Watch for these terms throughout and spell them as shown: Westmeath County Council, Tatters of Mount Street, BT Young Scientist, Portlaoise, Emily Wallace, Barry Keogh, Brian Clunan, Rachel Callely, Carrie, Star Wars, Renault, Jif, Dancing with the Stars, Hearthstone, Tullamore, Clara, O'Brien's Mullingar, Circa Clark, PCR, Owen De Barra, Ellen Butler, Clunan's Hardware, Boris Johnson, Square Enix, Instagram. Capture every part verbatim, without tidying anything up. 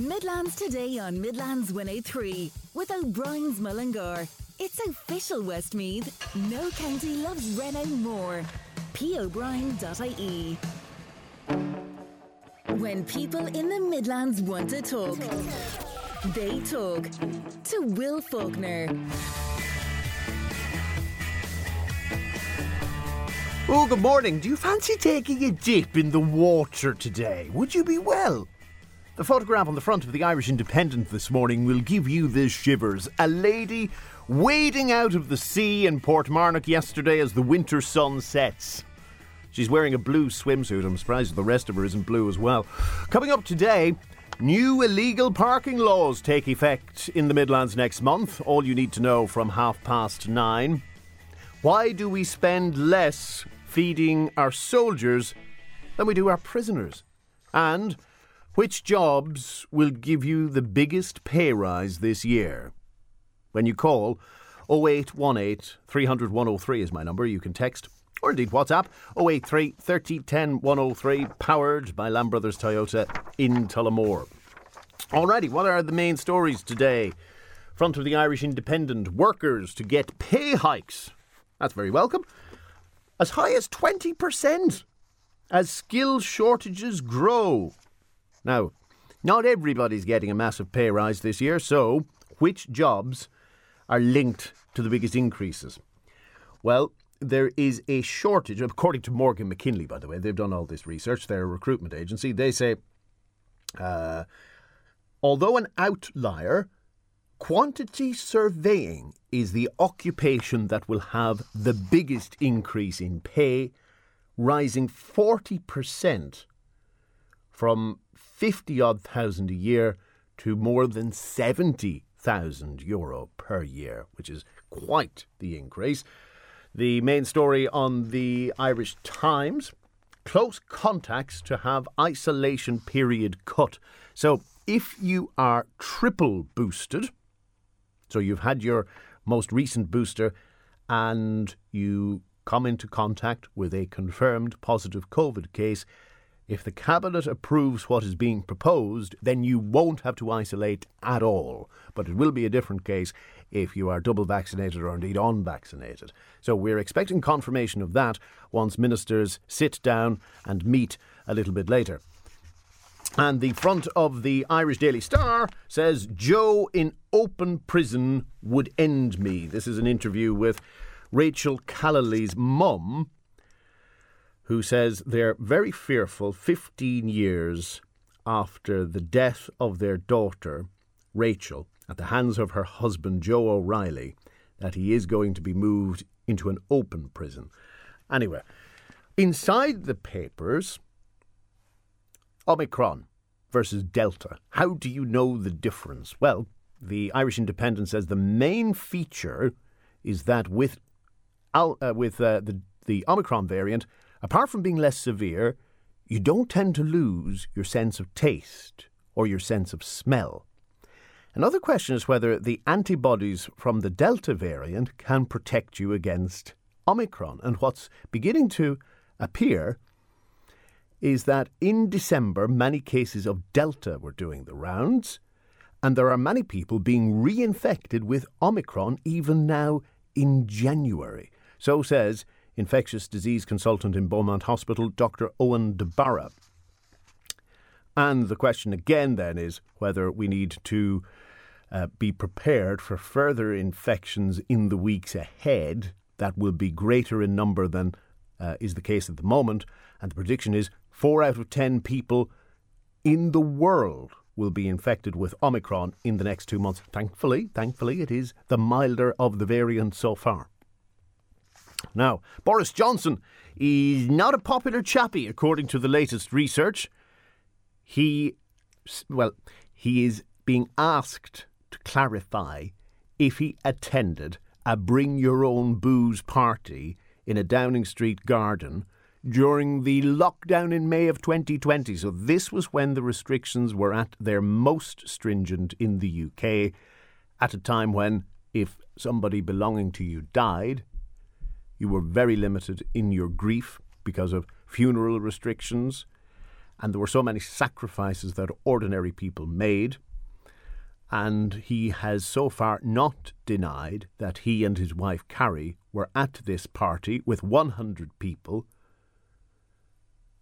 Midlands Today on Midlands one oh three with O'Brien's Mullingar. It's official, Westmeath. No county loves Renault more. p o brien dot i e. When people in the Midlands want to talk, they talk to Will Faulkner. Oh, good morning. Do you fancy taking a dip in the water today? Would you be well? The photograph on the front of the Irish Independent this morning will give you the shivers. A lady wading out of the sea in Portmarnock yesterday as the winter sun sets. She's wearing a blue swimsuit. I'm surprised the rest of her isn't blue as well. Coming up today, new illegal parking laws take effect in the Midlands next month. All you need to know from half past nine. Why do we spend less feeding our soldiers than we do our prisoners? And which jobs will give you the biggest pay rise this year? When you call, oh eight one eight three hundred one oh three is my number. You can text or indeed WhatsApp oh eight three, thirty, ten, one oh three, powered by Lamb Brothers Toyota in Tullamore. Alrighty, what are the main stories today? Front of the Irish Independent, workers to get pay hikes. That's very welcome. As high as twenty percent as skill shortages grow. Now, not everybody's getting a massive pay rise this year, so which jobs are linked to the biggest increases? Well, there is a shortage, according to Morgan McKinley, by the way. They've done all this research. They're a recruitment agency. They say, uh, although an outlier, quantity surveying is the occupation that will have the biggest increase in pay, rising forty percent from fifty-odd thousand a year to more than seventy thousand euro per year, which is quite the increase. The main story on the Irish Times, close contacts to have isolation period cut. So if you are triple boosted, so you've had your most recent booster and you come into contact with a confirmed positive COVID case, if the Cabinet approves what is being proposed, then you won't have to isolate at all. But it will be a different case if you are double vaccinated or indeed unvaccinated. So we're expecting confirmation of that once ministers sit down and meet a little bit later. And the front of the Irish Daily Star says, Joe in open prison would end me. This is an interview with Rachel Callely's mum, who says they're very fearful fifteen years after the death of their daughter, Rachel, at the hands of her husband, Joe O'Reilly, that he is going to be moved into an open prison. Anyway, inside the papers, Omicron versus Delta. How do you know the difference? Well, the Irish Independent says the main feature is that with, uh, with uh, the, the Omicron variant, apart from being less severe, you don't tend to lose your sense of taste or your sense of smell. Another question is whether the antibodies from the Delta variant can protect you against Omicron. And what's beginning to appear is that in December, many cases of Delta were doing the rounds, and there are many people being reinfected with Omicron even now in January. So says infectious disease consultant in Beaumont Hospital, Doctor Owen De Barra. And the question again then is whether we need to uh, be prepared for further infections in the weeks ahead that will be greater in number than uh, is the case at the moment. And the prediction is four out of ten people in the world will be infected with Omicron in the next two months. Thankfully, thankfully, it is the milder of the variants so far. Now, Boris Johnson is not a popular chappy, according to the latest research. He, well, he is being asked to clarify if he attended a bring-your-own-booze party in a Downing Street garden during the lockdown in May of twenty twenty. So this was when the restrictions were at their most stringent in the U K, at a time when, if somebody belonging to you died, you were very limited in your grief because of funeral restrictions and there were so many sacrifices that ordinary people made. And he has so far not denied that he and his wife Carrie were at this party with one hundred people.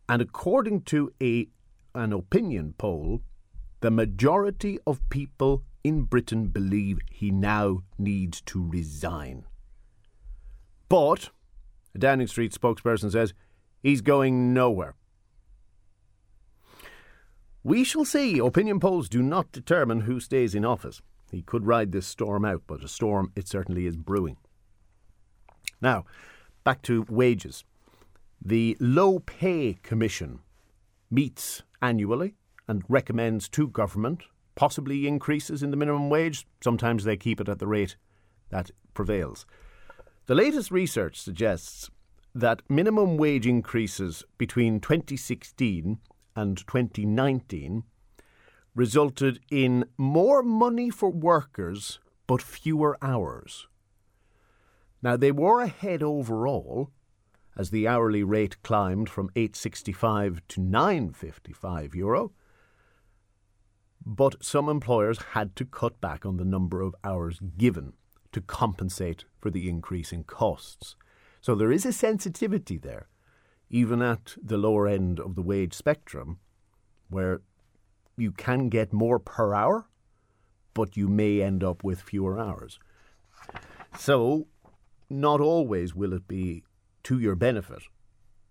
And according to a, an opinion poll, the majority of people in Britain believe he now needs to resign. But, a Downing Street spokesperson says, he's going nowhere. We shall see. Opinion polls do not determine who stays in office. He could ride this storm out, but a storm it certainly is brewing. Now, back to wages. The Low Pay Commission meets annually and recommends to government possibly increases in the minimum wage. Sometimes they keep it at the rate that prevails. The latest research suggests that minimum wage increases between twenty sixteen and twenty nineteen resulted in more money for workers but fewer hours. Now, they were ahead overall as the hourly rate climbed from eight sixty-five to nine fifty-five euro, but some employers had to cut back on the number of hours given to compensate for the increase in costs. So there is a sensitivity there, even at the lower end of the wage spectrum, where you can get more per hour, but you may end up with fewer hours. So not always will it be to your benefit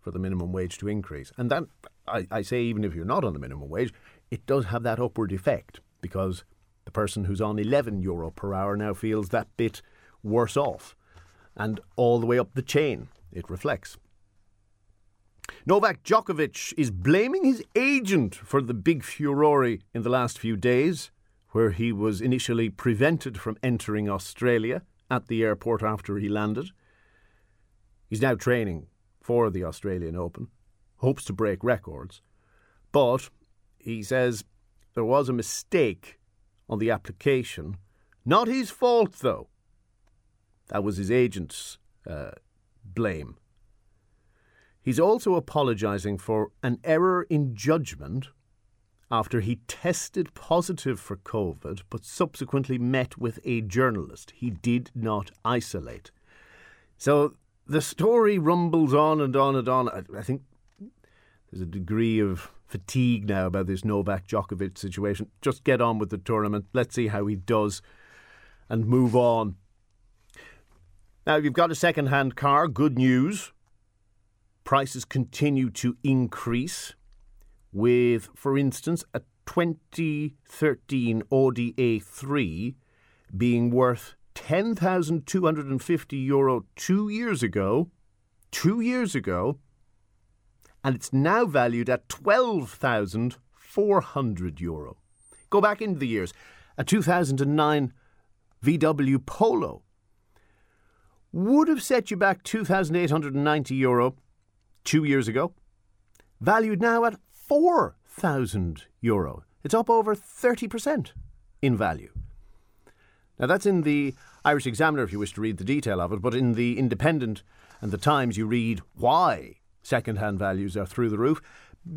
for the minimum wage to increase. And that, I, I say, even if you're not on the minimum wage, it does have that upward effect, because the person who's on eleven euro per hour now feels that bit worse off. And all the way up the chain, it reflects. Novak Djokovic is blaming his agent for the big furore in the last few days, where he was initially prevented from entering Australia at the airport after he landed. He's now training for the Australian Open, hopes to break records, but he says there was a mistake on the application. Not his fault, though. That was his agent's uh, blame. He's also apologising for an error in judgment after he tested positive for COVID but subsequently met with a journalist. He did not isolate. So the story rumbles on and on and on. I, I think there's a degree of fatigue now about this Novak Djokovic situation. Just get on with the tournament. Let's see how he does and move on. Now, if you've got a second-hand car, good news. Prices continue to increase with, for instance, a twenty thirteen Audi A three being worth ten thousand two hundred fifty euro two years ago, two years ago, and it's now valued at twelve thousand four hundred euro. Go back into the years. A two thousand nine V W Polo would have set you back two thousand eight hundred ninety euro two years ago, valued now at four thousand euro. It's up over thirty percent in value. Now, that's in the Irish Examiner, if you wish to read the detail of it, but in the Independent and the Times, you read why second-hand values are through the roof,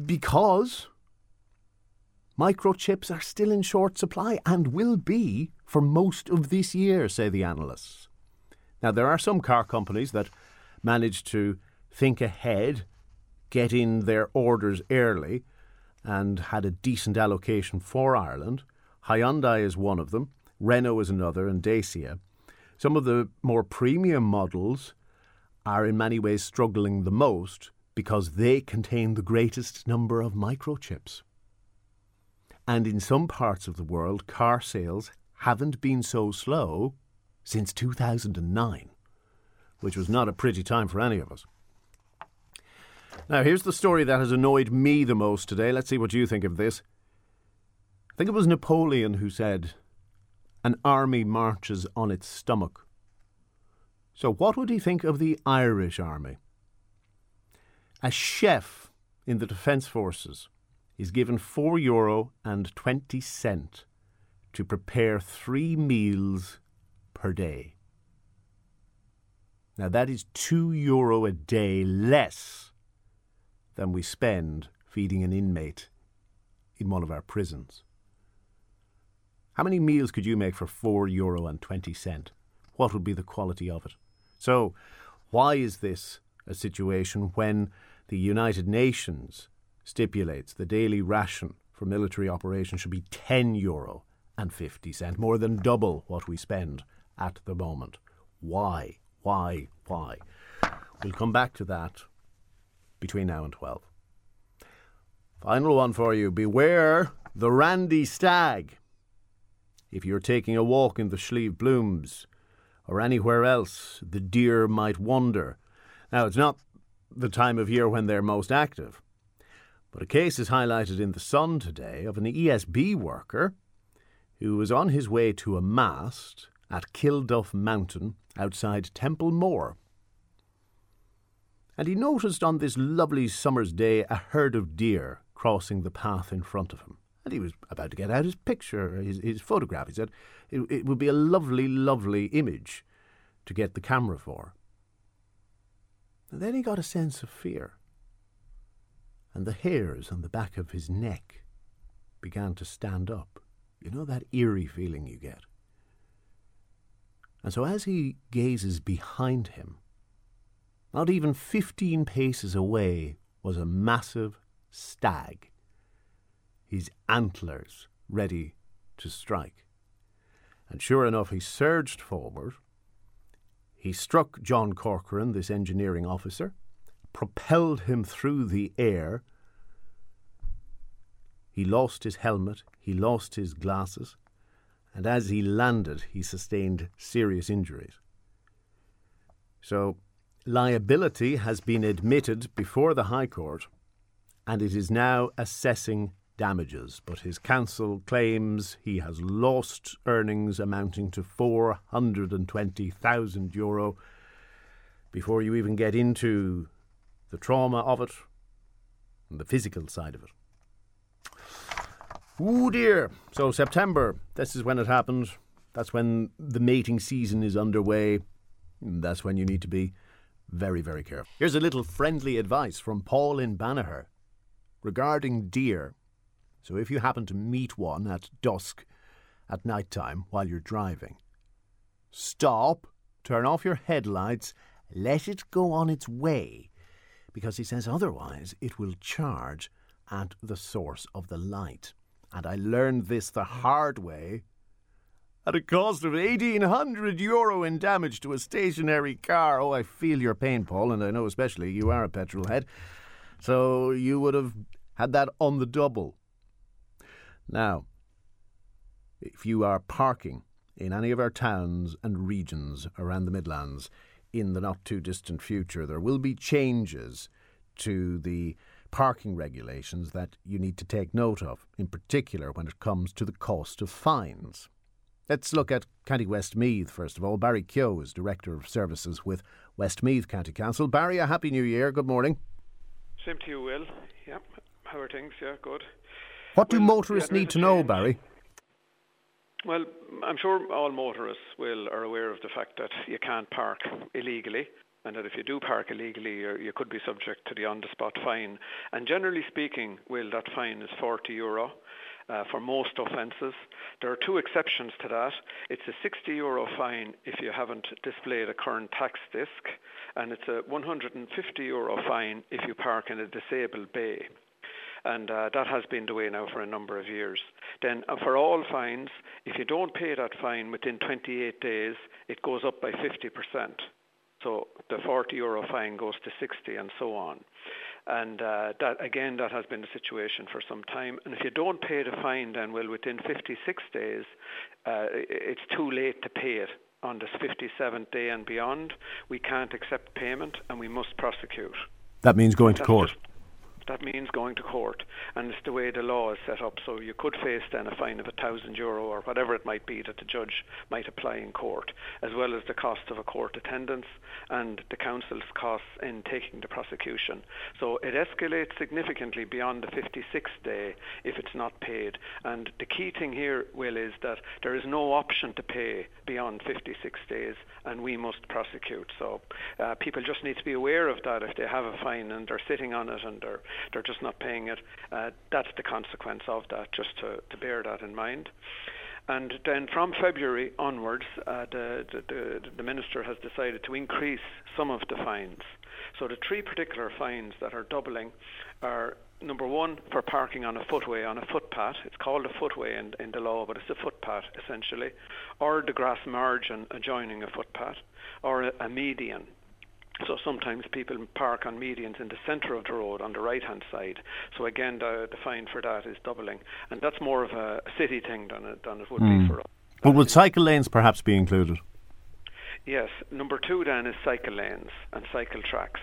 because microchips are still in short supply and will be for most of this year, say the analysts. Now, there are some car companies that manage to think ahead, get in their orders early, and had a decent allocation for Ireland. Hyundai is one of them, Renault is another, and Dacia. Some of the more premium models are in many ways struggling the most because they contain the greatest number of microchips. And in some parts of the world, car sales haven't been so slow since two thousand nine, which was not a pretty time for any of us. Now, here's the story that has annoyed me the most today. Let's see what you think of this. I think it was Napoleon who said, "An army marches on its stomach." So what would he think of the Irish army? A chef in the Defence Forces is given four euro and twenty cent to prepare three meals per day. Now, that is two euro a day less than we spend feeding an inmate in one of our prisons. How many meals could you make for four euro and twenty cents? What would be the quality of it? So, why is this a situation when the United Nations stipulates the daily ration for military operations should be ten euro and fifty cents, more than double what we spend at the moment? Why? Why? Why? We'll come back to that between now and twelve. Final one for you. Beware the randy stag. If you're taking a walk in the Slieve Blooms or anywhere else, the deer might wander. Now, it's not the time of year when they're most active, but a case is highlighted in the Sun today of an E S B worker who was on his way to a mast at Kilduff Mountain outside Templemore. And he noticed on this lovely summer's day a herd of deer crossing the path in front of him. And he was about to get out his picture, his, his photograph. He said it, it would be a lovely, lovely image to get the camera for. And then he got a sense of fear. And the hairs on the back of his neck began to stand up. You know that eerie feeling you get. And so as he gazes behind him, not even fifteen paces away was a massive stag, his antlers ready to strike. And sure enough, he surged forward. He struck John Corcoran, this engineering officer, propelled him through the air. He lost his helmet, he lost his glasses, and as he landed, he sustained serious injuries. So, liability has been admitted before the High Court, and it is now assessing damages, but his counsel claims he has lost earnings amounting to four hundred twenty thousand euro. Before you even get into the trauma of it and the physical side of it. Ooh dear. So September, this is when it happened. That's when the mating season is underway. And that's when you need to be very, very careful. Here's a little friendly advice from Paul in Banagher regarding deer. So if you happen to meet one at dusk, at night time, while you're driving, stop, turn off your headlights, let it go on its way, because he says otherwise it will charge at the source of the light. And I learned this the hard way at a cost of eighteen hundred euro in damage to a stationary car. Oh, I feel your pain, Paul, and I know especially you are a petrol head. So you would have had that on the double. Now, if you are parking in any of our towns and regions around the Midlands in the not-too-distant future, there will be changes to the parking regulations that you need to take note of, in particular when it comes to the cost of fines. Let's look at County Westmeath, first of all. Barry Keogh is Director of Services with Westmeath County Council. Barry, a happy new year. Good morning. Same to you, Will. Yeah. How are things? Yeah, good. What do well, motorists yeah, need to change. know, Barry? Well, I'm sure all motorists will are aware of the fact that you can't park illegally, and that if you do park illegally, you're, you could be subject to the on-the-spot fine. And generally speaking, Will, that fine is forty euro uh, for most offences. There are two exceptions to that. It's a sixty euro fine if you haven't displayed a current tax disc, and it's a one hundred fifty euro fine if you park in a disabled bay. And uh, that has been the way now for a number of years. Then uh, for all fines, if you don't pay that fine within twenty-eight days, it goes up by fifty percent. So the forty euro fine goes to sixty and so on. And uh, that again, that has been the situation for some time. And if you don't pay the fine then, well, within fifty-six days, uh, it's too late to pay it. On this fifty-seventh day and beyond, we can't accept payment and we must prosecute. That means going to court. That means going to court, and it's the way the law is set up. So you could face then a fine of a thousand euro or whatever it might be that the judge might apply in court, as well as the cost of a court attendance and the council's costs in taking the prosecution. So it escalates significantly beyond the fifty-sixth day if it's not paid. And the key thing here, Will, is that there is no option to pay beyond fifty-six days, and we must prosecute. So uh, people just need to be aware of that if they have a fine and they're sitting on it and they're they're just not paying it. Uh, that's the consequence of that, just to, to bear that in mind. And then from February onwards, uh, the, the, the Minister has decided to increase some of the fines. So the three particular fines that are doubling are, number one, for parking on a footway, on a footpath. It's called a footway in, in the law, but it's a footpath essentially, or the grass margin adjoining a footpath, or a, a median. So sometimes people park on medians in the centre of the road on the right-hand side. So again, the, the fine for that is doubling. And that's more of a city thing than it, than it would mm. be for us. But would cycle lanes perhaps be included? Yes. Number two then is cycle lanes and cycle tracks.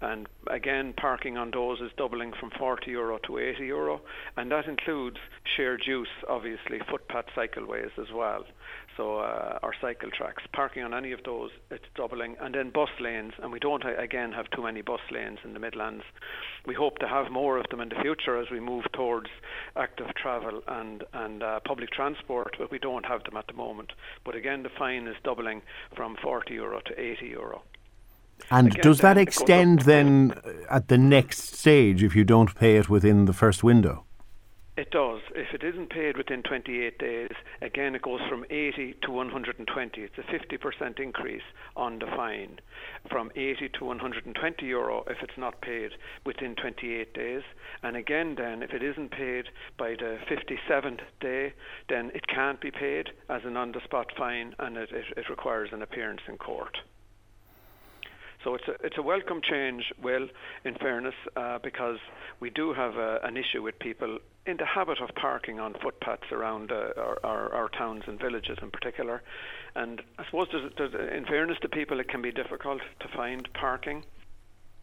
And again, parking on those is doubling from forty euro to eighty euro, and that includes shared use, obviously, footpath cycleways as well, so uh, our cycle tracks. Parking on any of those, it's doubling. And then bus lanes, and we don't, again, have too many bus lanes in the Midlands. We hope to have more of them in the future as we move towards active travel and, and uh, public transport, but we don't have them at the moment. But again, the fine is doubling from forty euro to eighty euro. And Again, does that extend then at the next stage if you don't pay it within the first window? It does. If it isn't paid within twenty-eight days, again, it goes from eighty to one hundred twenty. It's a fifty percent increase on the fine, from eighty to one hundred twenty euro if it's not paid within twenty-eight days. And again, then, if it isn't paid by the fifty-seventh day, then it can't be paid as an on-the-spot fine, and it, it, it requires an appearance in court. So it's a, it's a welcome change, Will, in fairness, uh, because we do have a, an issue with people in the habit of parking on footpaths around uh, our, our, our towns and villages in particular. And I suppose, there's, there's, in fairness to people, it can be difficult to find parking.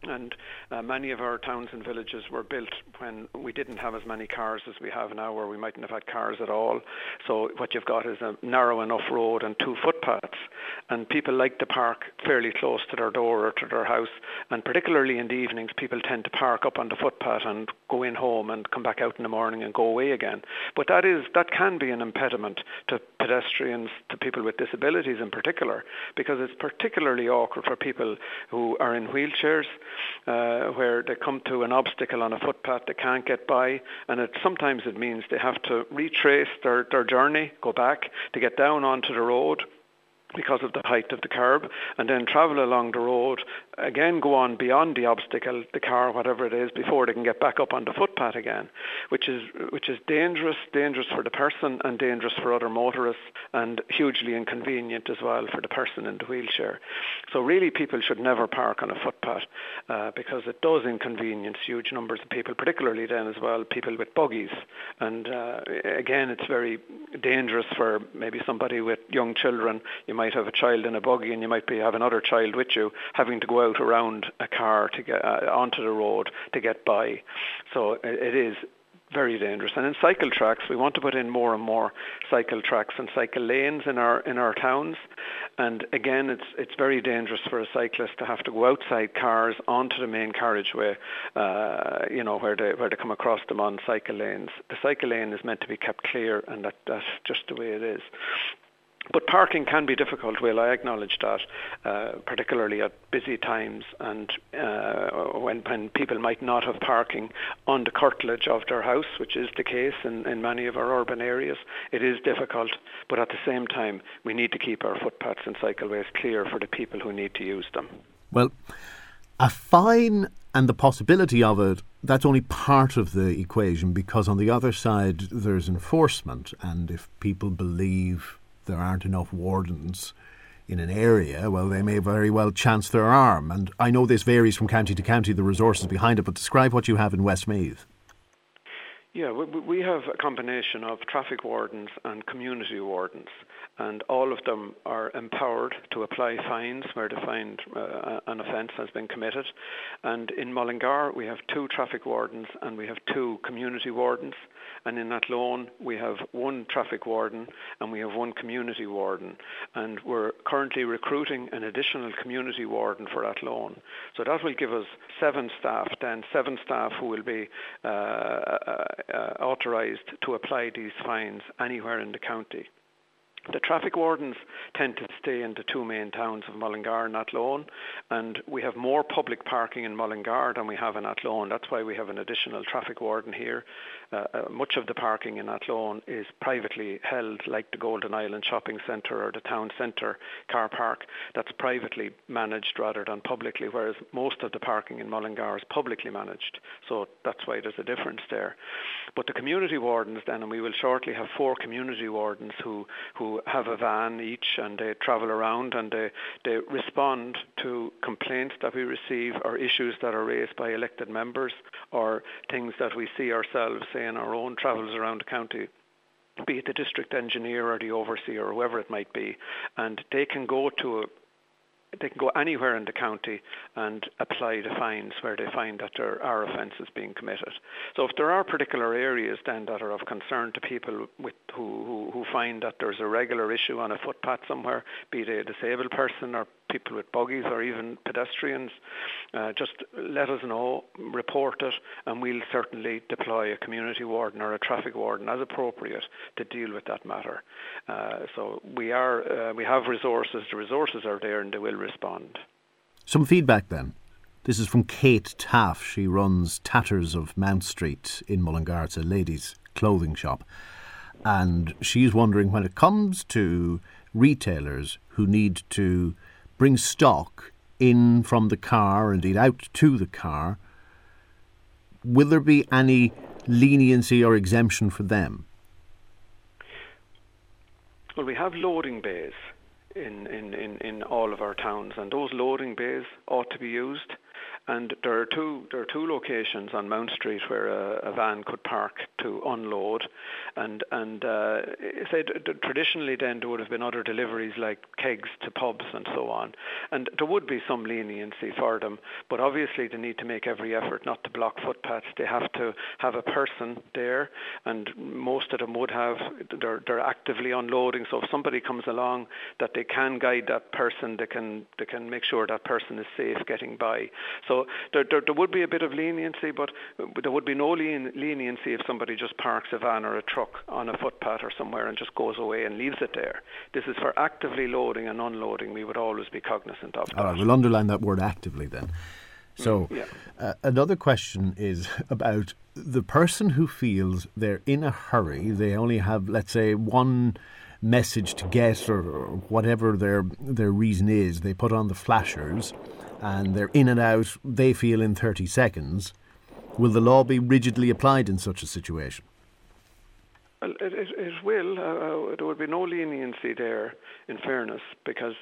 And uh, many of our towns and villages were built when we didn't have as many cars as we have now, or we mightn't have had cars at all. So what you've got is a narrow enough road and two footpaths. And people like to park fairly close to their door or to their house. And particularly in the evenings, people tend to park up on the footpath and go in home and come back out in the morning and go away again. But that is that can be an impediment to pedestrians, to people with disabilities in particular, because it's particularly awkward for people who are in wheelchairs, Uh, where they come to an obstacle on a footpath, they can't get by, and it, sometimes it means they have to retrace their, their journey, go back to get down onto the road because of the height of the curb, and then travel along the road, again go on beyond the obstacle, the car, whatever it is, before they can get back up on the footpath again, which is which is dangerous, dangerous for the person and dangerous for other motorists, and hugely inconvenient as well for the person in the wheelchair. So really people should never park on a footpath uh, because it does inconvenience huge numbers of people, particularly then as well people with buggies. And uh, again, it's very dangerous for maybe somebody with young children. You might have a child in a buggy, and you might be have another child with you, having to go out around a car to get uh, onto the road to get by. So it, it is very dangerous. And in cycle tracks, we want to put in more and more cycle tracks and cycle lanes in our in our towns. And again, it's it's very dangerous for a cyclist to have to go outside cars onto the main carriageway, uh, you know, where they where they come across them on cycle lanes. The cycle lane is meant to be kept clear, and that, that's just the way it is. But parking can be difficult, Will, I acknowledge that, uh, particularly at busy times and uh, when, when people might not have parking on the curtilage of their house, which is the case in, in many of our urban areas. It is difficult, but at the same time, we need to keep our footpaths and cycleways clear for the people who need to use them. Well, a fine and the possibility of it, that's only part of the equation, because on the other side, there's enforcement, and if people believe there aren't enough wardens in an area, well, they may very well chance their arm. And I know this varies from county to county, the resources behind it, but describe what you have in Westmeath. Yeah, we have a combination of traffic wardens and community wardens, and all of them are empowered to apply fines where they find uh, an offence has been committed. And in Mullingar, we have two traffic wardens and we have two community wardens. And in Athlone, we have one traffic warden and we have one community warden. And we're currently recruiting an additional community warden for Athlone. So that will give us seven staff, then seven staff who will be uh, uh, Uh, authorised to apply these fines anywhere in the county. The traffic wardens tend to stay in the two main towns of Mullingar and Athlone, and we have more public parking in Mullingar than we have in Athlone. That's why we have an additional traffic warden here. Uh, uh, much of the parking in Athlone is privately held, like the Golden Island Shopping Centre or the Town Centre car park. That's privately managed rather than publicly, whereas most of the parking in Mullingar is publicly managed. So that's why there's a difference there. But the community wardens then, and we will shortly have four community wardens who, who have a van each, and they travel around and they, they respond to complaints that we receive or issues that are raised by elected members or things that we see ourselves, say, in our own travels around the county, be it the district engineer or the overseer or whoever it might be. And they can go to a They can go anywhere in the county and apply the fines where they find that there are offences being committed. So if there are particular areas then that are of concern to people with, who, who, who find that there's a regular issue on a footpath somewhere, be they a disabled person or people with buggies or even pedestrians, uh, just let us know, report it, and we'll certainly deploy a community warden or a traffic warden as appropriate to deal with that matter. Uh, so we are uh, we have resources, the resources are there, and they will respond. Some feedback then. This is from Kate Taff. She runs Tatters of Mount Street in Mullingar. It's a ladies' clothing shop. And she's wondering, when it comes to retailers who need to bring stock in from the car, indeed out to the car, will there be any leniency or exemption for them? Well, we have loading bays in, in, in, in all of our towns, and those loading bays ought to be used. And there are two there are two locations on Mount Street where a, a van could park to unload, and and uh, say traditionally then there would have been other deliveries like kegs to pubs and so on, and there would be some leniency for them, but obviously they need to make every effort not to block footpaths. They have to have a person there, and most of them would have they're they're actively unloading. So if somebody comes along, that they can guide that person, they can they can make sure that person is safe getting by. So So there, there, there would be a bit of leniency, but there would be no len- leniency if somebody just parks a van or a truck on a footpath or somewhere and just goes away and leaves it there. This is for actively loading and unloading. We would always be cognizant of that. All right, we'll underline that word actively then. So mm, yeah. uh, another question is about the person who feels they're in a hurry. They only have, let's say, one message to get, or, or whatever their their reason is. They put on the flashers and they're in and out, they feel, in thirty seconds. Will the law be rigidly applied in such a situation? Well, it, it, it will. Uh, there would be no leniency there, in fairness, because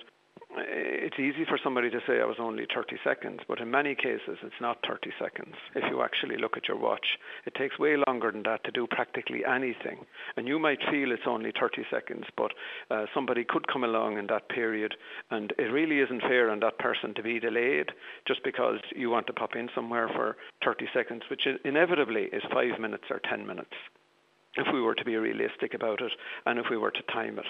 it's easy for somebody to say I was only thirty seconds, but in many cases it's not thirty seconds. If you actually look at your watch, it takes way longer than that to do practically anything. And you might feel it's only thirty seconds, but uh, somebody could come along in that period, and it really isn't fair on that person to be delayed just because you want to pop in somewhere for thirty seconds, which inevitably is five minutes or ten minutes. If we were to be realistic about it, and if we were to time it.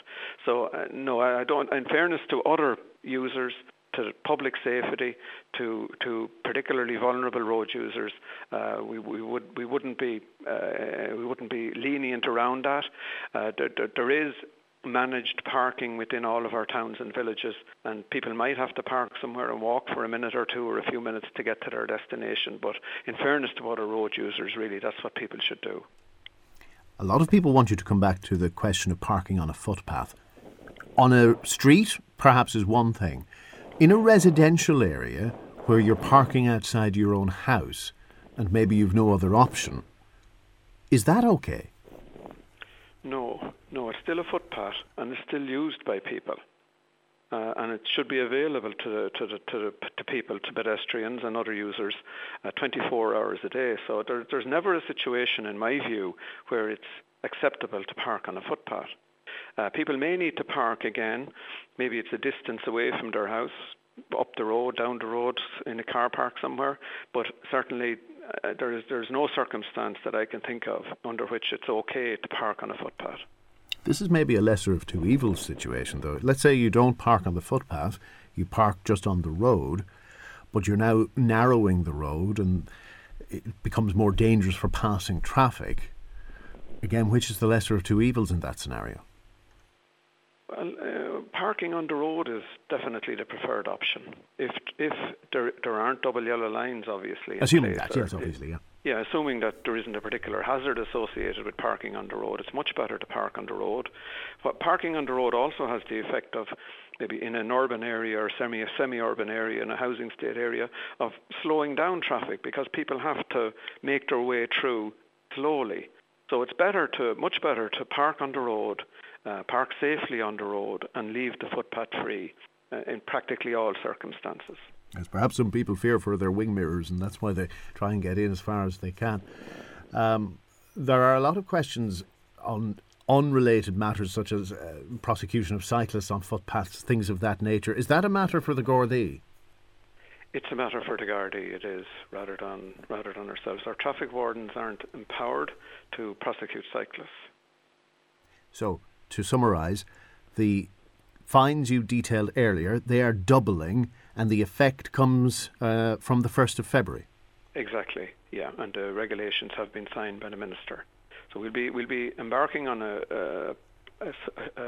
So, uh, no, I don't. In fairness to other users, to public safety, to to particularly vulnerable road users, uh, we we would we wouldn't be uh, we wouldn't be lenient around that. Uh, there, there, there is managed parking within all of our towns and villages, and people might have to park somewhere and walk for a minute or two or a few minutes to get to their destination. But in fairness to other road users, really, that's what people should do. A lot of people want you to come back to the question of parking on a footpath. On a street, perhaps, is one thing. In a residential area where you're parking outside your own house and maybe you've no other option, is that okay? No, no, it's still a footpath and it's still used by people. Uh, and it should be available to the, to, the, to, the, to people, to pedestrians and other users, uh, twenty-four hours a day. So there, there's never a situation, in my view, where it's acceptable to park on a footpath. Uh, people may need to park again. Maybe it's a distance away from their house, up the road, down the road, in a car park somewhere. But certainly uh, there is there's no circumstance that I can think of under which it's okay to park on a footpath. This is maybe a lesser of two evils situation, though. Let's say you don't park on the footpath, you park just on the road, but you're now narrowing the road and it becomes more dangerous for passing traffic. Again, which is the lesser of two evils in that scenario? Well, uh, parking on the road is definitely the preferred option. If if there there aren't double yellow lines, obviously. Assuming that, yes, obviously, yeah. Yeah, assuming that there isn't a particular hazard associated with parking on the road, it's much better to park on the road. But parking on the road also has the effect of, maybe in an urban area or semi, a semi-urban area, in a housing estate area, of slowing down traffic because people have to make their way through slowly. So it's better to, much better to park on the road, uh, park safely on the road and leave the footpath free uh, in practically all circumstances. Yes, perhaps some people fear for their wing mirrors and that's why they try and get in as far as they can. Um, there are a lot of questions on unrelated matters such as uh, prosecution of cyclists on footpaths, things of that nature. Is that a matter for the Gardaí? It's a matter for the Gardaí, it is, rather than rather than ourselves. Our traffic wardens aren't empowered to prosecute cyclists. So, to summarise, the fines you detailed earlier, they are doubling and the effect comes uh, from the first of February. Exactly, yeah, and the regulations have been signed by the Minister. So we'll be we'll be embarking on a, a, a, a,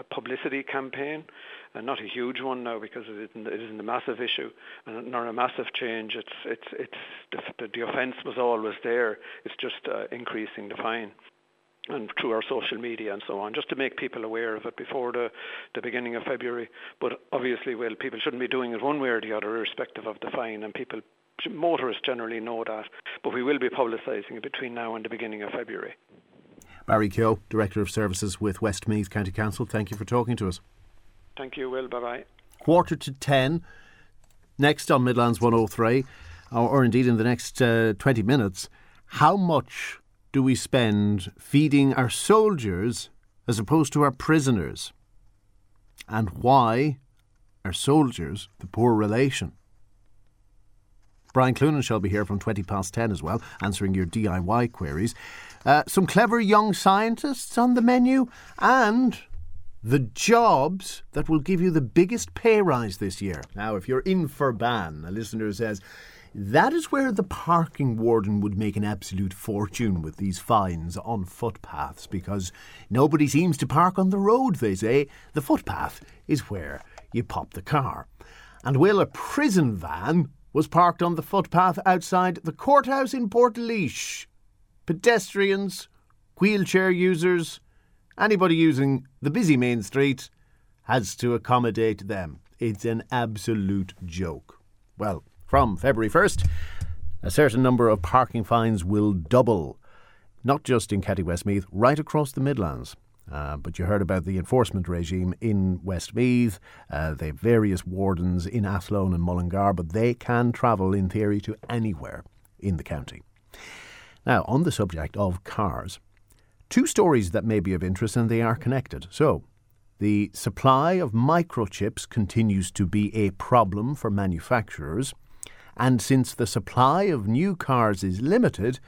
a publicity campaign, and not a huge one now because it isn't, it isn't a massive issue, and nor a massive change. It's it's it's the, the offence was always there. It's just uh, increasing the fine, and through our social media and so on, just to make people aware of it before the, the beginning of February. But obviously, well, people shouldn't be doing it one way or the other, irrespective of the fine, and people. Motorists generally know that, but we will be publicising it between now and the beginning of February. Barry Keogh, Director of Services with Westmeath County Council, thank you for talking to us. Thank you, Will. Bye-bye. Quarter to ten, next on Midlands one oh three, or, or indeed in the next uh, twenty minutes, how much do we spend feeding our soldiers as opposed to our prisoners? And why are soldiers the poor relation? Brian Clunan shall be here from twenty past ten as well, answering your D I Y queries. Uh, some clever young scientists on the menu and the jobs that will give you the biggest pay rise this year. Now, if you're in for ban, a listener says, that is where the parking warden would make an absolute fortune with these fines on footpaths because nobody seems to park on the road, they say. The footpath is where you pop the car. And will a prison van was parked on the footpath outside the courthouse in Portlaoise. Pedestrians, wheelchair users, anybody using the busy main street has to accommodate them. It's an absolute joke. Well, from February first, a certain number of parking fines will double, not just in County Westmeath, right across the Midlands. Uh, but you heard about the enforcement regime in Westmeath. Uh, they have various wardens in Athlone and Mullingar, but they can travel, in theory, to anywhere in the county. Now, on the subject of cars, two stories that may be of interest, and they are connected. So, the supply of microchips continues to be a problem for manufacturers, and since the supply of new cars is limited,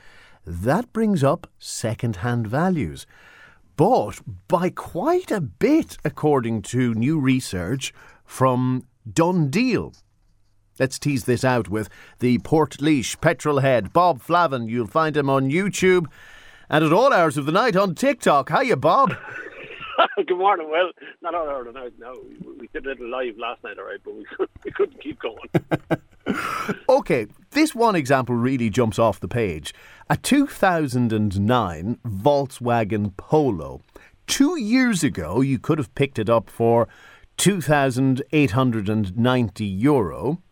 that brings up second-hand values. But by quite a bit, according to new research from Dundeal. Let's tease this out with the Portlaoise petrol head, Bob Flavin. You'll find him on YouTube and at all hours of the night on TikTok. Hiya, Bob. Good morning, Will. Not all hours of the night, no. We did it live last night, all right, but we, we couldn't keep going. OK, this one example really jumps off the page. A two thousand nine Volkswagen Polo. Two years ago, you could have picked it up for two thousand eight hundred ninety euro.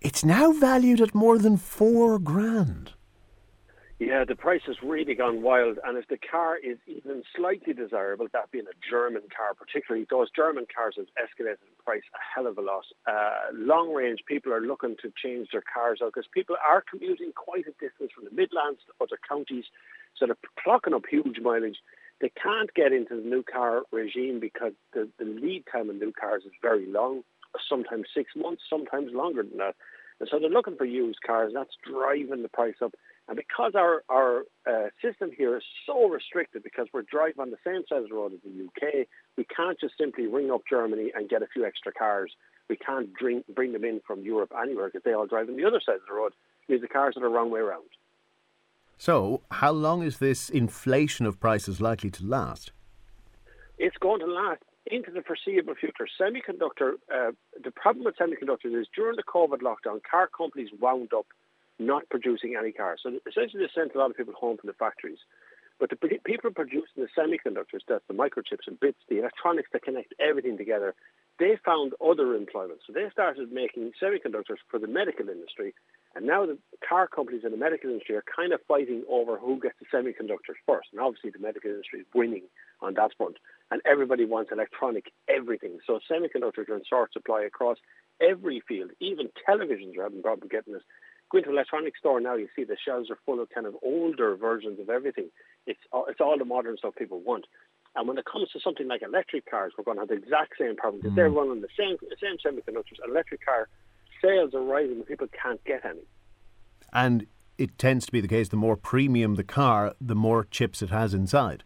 It's now valued at more than four grand. Yeah, the price has really gone wild. And if the car is even slightly desirable, that being a German car particularly, those German cars have escalated in price a hell of a lot. Uh, long range, people are looking to change their cars out because people are commuting quite a distance from the Midlands to other counties. So they're clocking up huge mileage. They can't get into the new car regime because the, the lead time on new cars is very long, sometimes six months, sometimes longer than that. And so they're looking for used cars. That's driving the price up. And because our, our uh, system here is so restricted, because we're driving on the same side of the road as the U K, we can't just simply ring up Germany and get a few extra cars. We can't bring, bring them in from Europe anywhere because they all drive on the other side of the road. It means the cars are the wrong way around. So how long is this inflation of prices likely to last? It's going to last into the foreseeable future. Semiconductor, uh, the problem with semiconductors is during the COVID lockdown, car companies wound up not producing any cars. So essentially they sent a lot of people home from the factories. But the people producing the semiconductors, that's the microchips and bits, the electronics that connect everything together, they found other employment. So they started making semiconductors for the medical industry. And now the car companies in the medical industry are kind of fighting over who gets the semiconductors first. And obviously the medical industry is winning on that front. And everybody wants electronic everything. So semiconductors are in short supply across every field. Even televisions are having problems getting it. Go into an electronics store now, you see the shelves are full of kind of older versions of everything. It's all, it's all the modern stuff people want. And when it comes to something like electric cars, we're going to have the exact same problem. Mm. If they're running the same, the same semiconductors, electric car sales are rising and people can't get any. And it tends to be the case, the more premium the car, the more chips it has inside.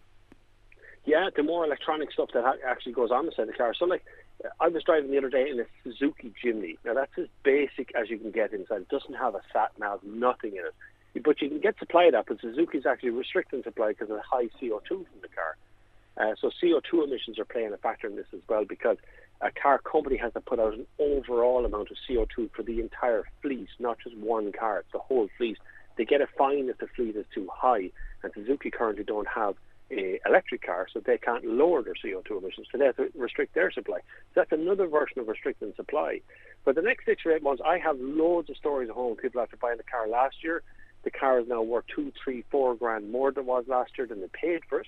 Yeah, the more electronic stuff that actually goes on inside the car. So, like, I was driving the other day in a Suzuki Jimny. Now, that's as basic as you can get inside. It doesn't have a sat-nav, nothing in it. But you can get supply of that, but Suzuki's actually restricting supply because of the high C O two from the car. Uh, so C O two emissions are playing a factor in this as well, because a car company has to put out an overall amount of C O two for the entire fleet, not just one car, it's the whole fleet. They get a fine if the fleet is too high, and Suzuki currently don't have a electric car, so they can't lower their C O two emissions, so they have to restrict their supply. So that's another version of restricting supply. For the next six or eight months, I have loads of stories at home. People after buying the car last year, the car is now worth two, three, four grand more than it was last year than they paid for it.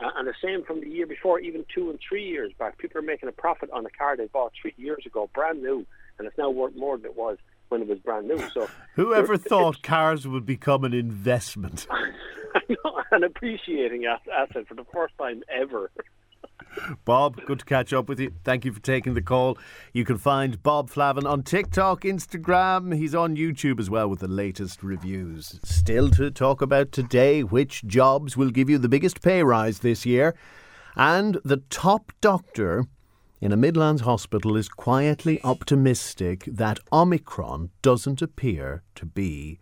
Uh, and the same from the year before, even two and three years back. People are making a profit on a car they bought three years ago, brand new, and it's now worth more than it was when it was brand new. So, whoever thought cars would become an investment? I know, an appreciating asset for the first time ever. Bob, good to catch up with you. Thank you for taking the call. You can find Bob Flavin on TikTok, Instagram. He's on YouTube as well with the latest reviews. Still to talk about today, which jobs will give you the biggest pay rise this year. And the top doctor in a Midlands hospital is quietly optimistic that Omicron doesn't appear to be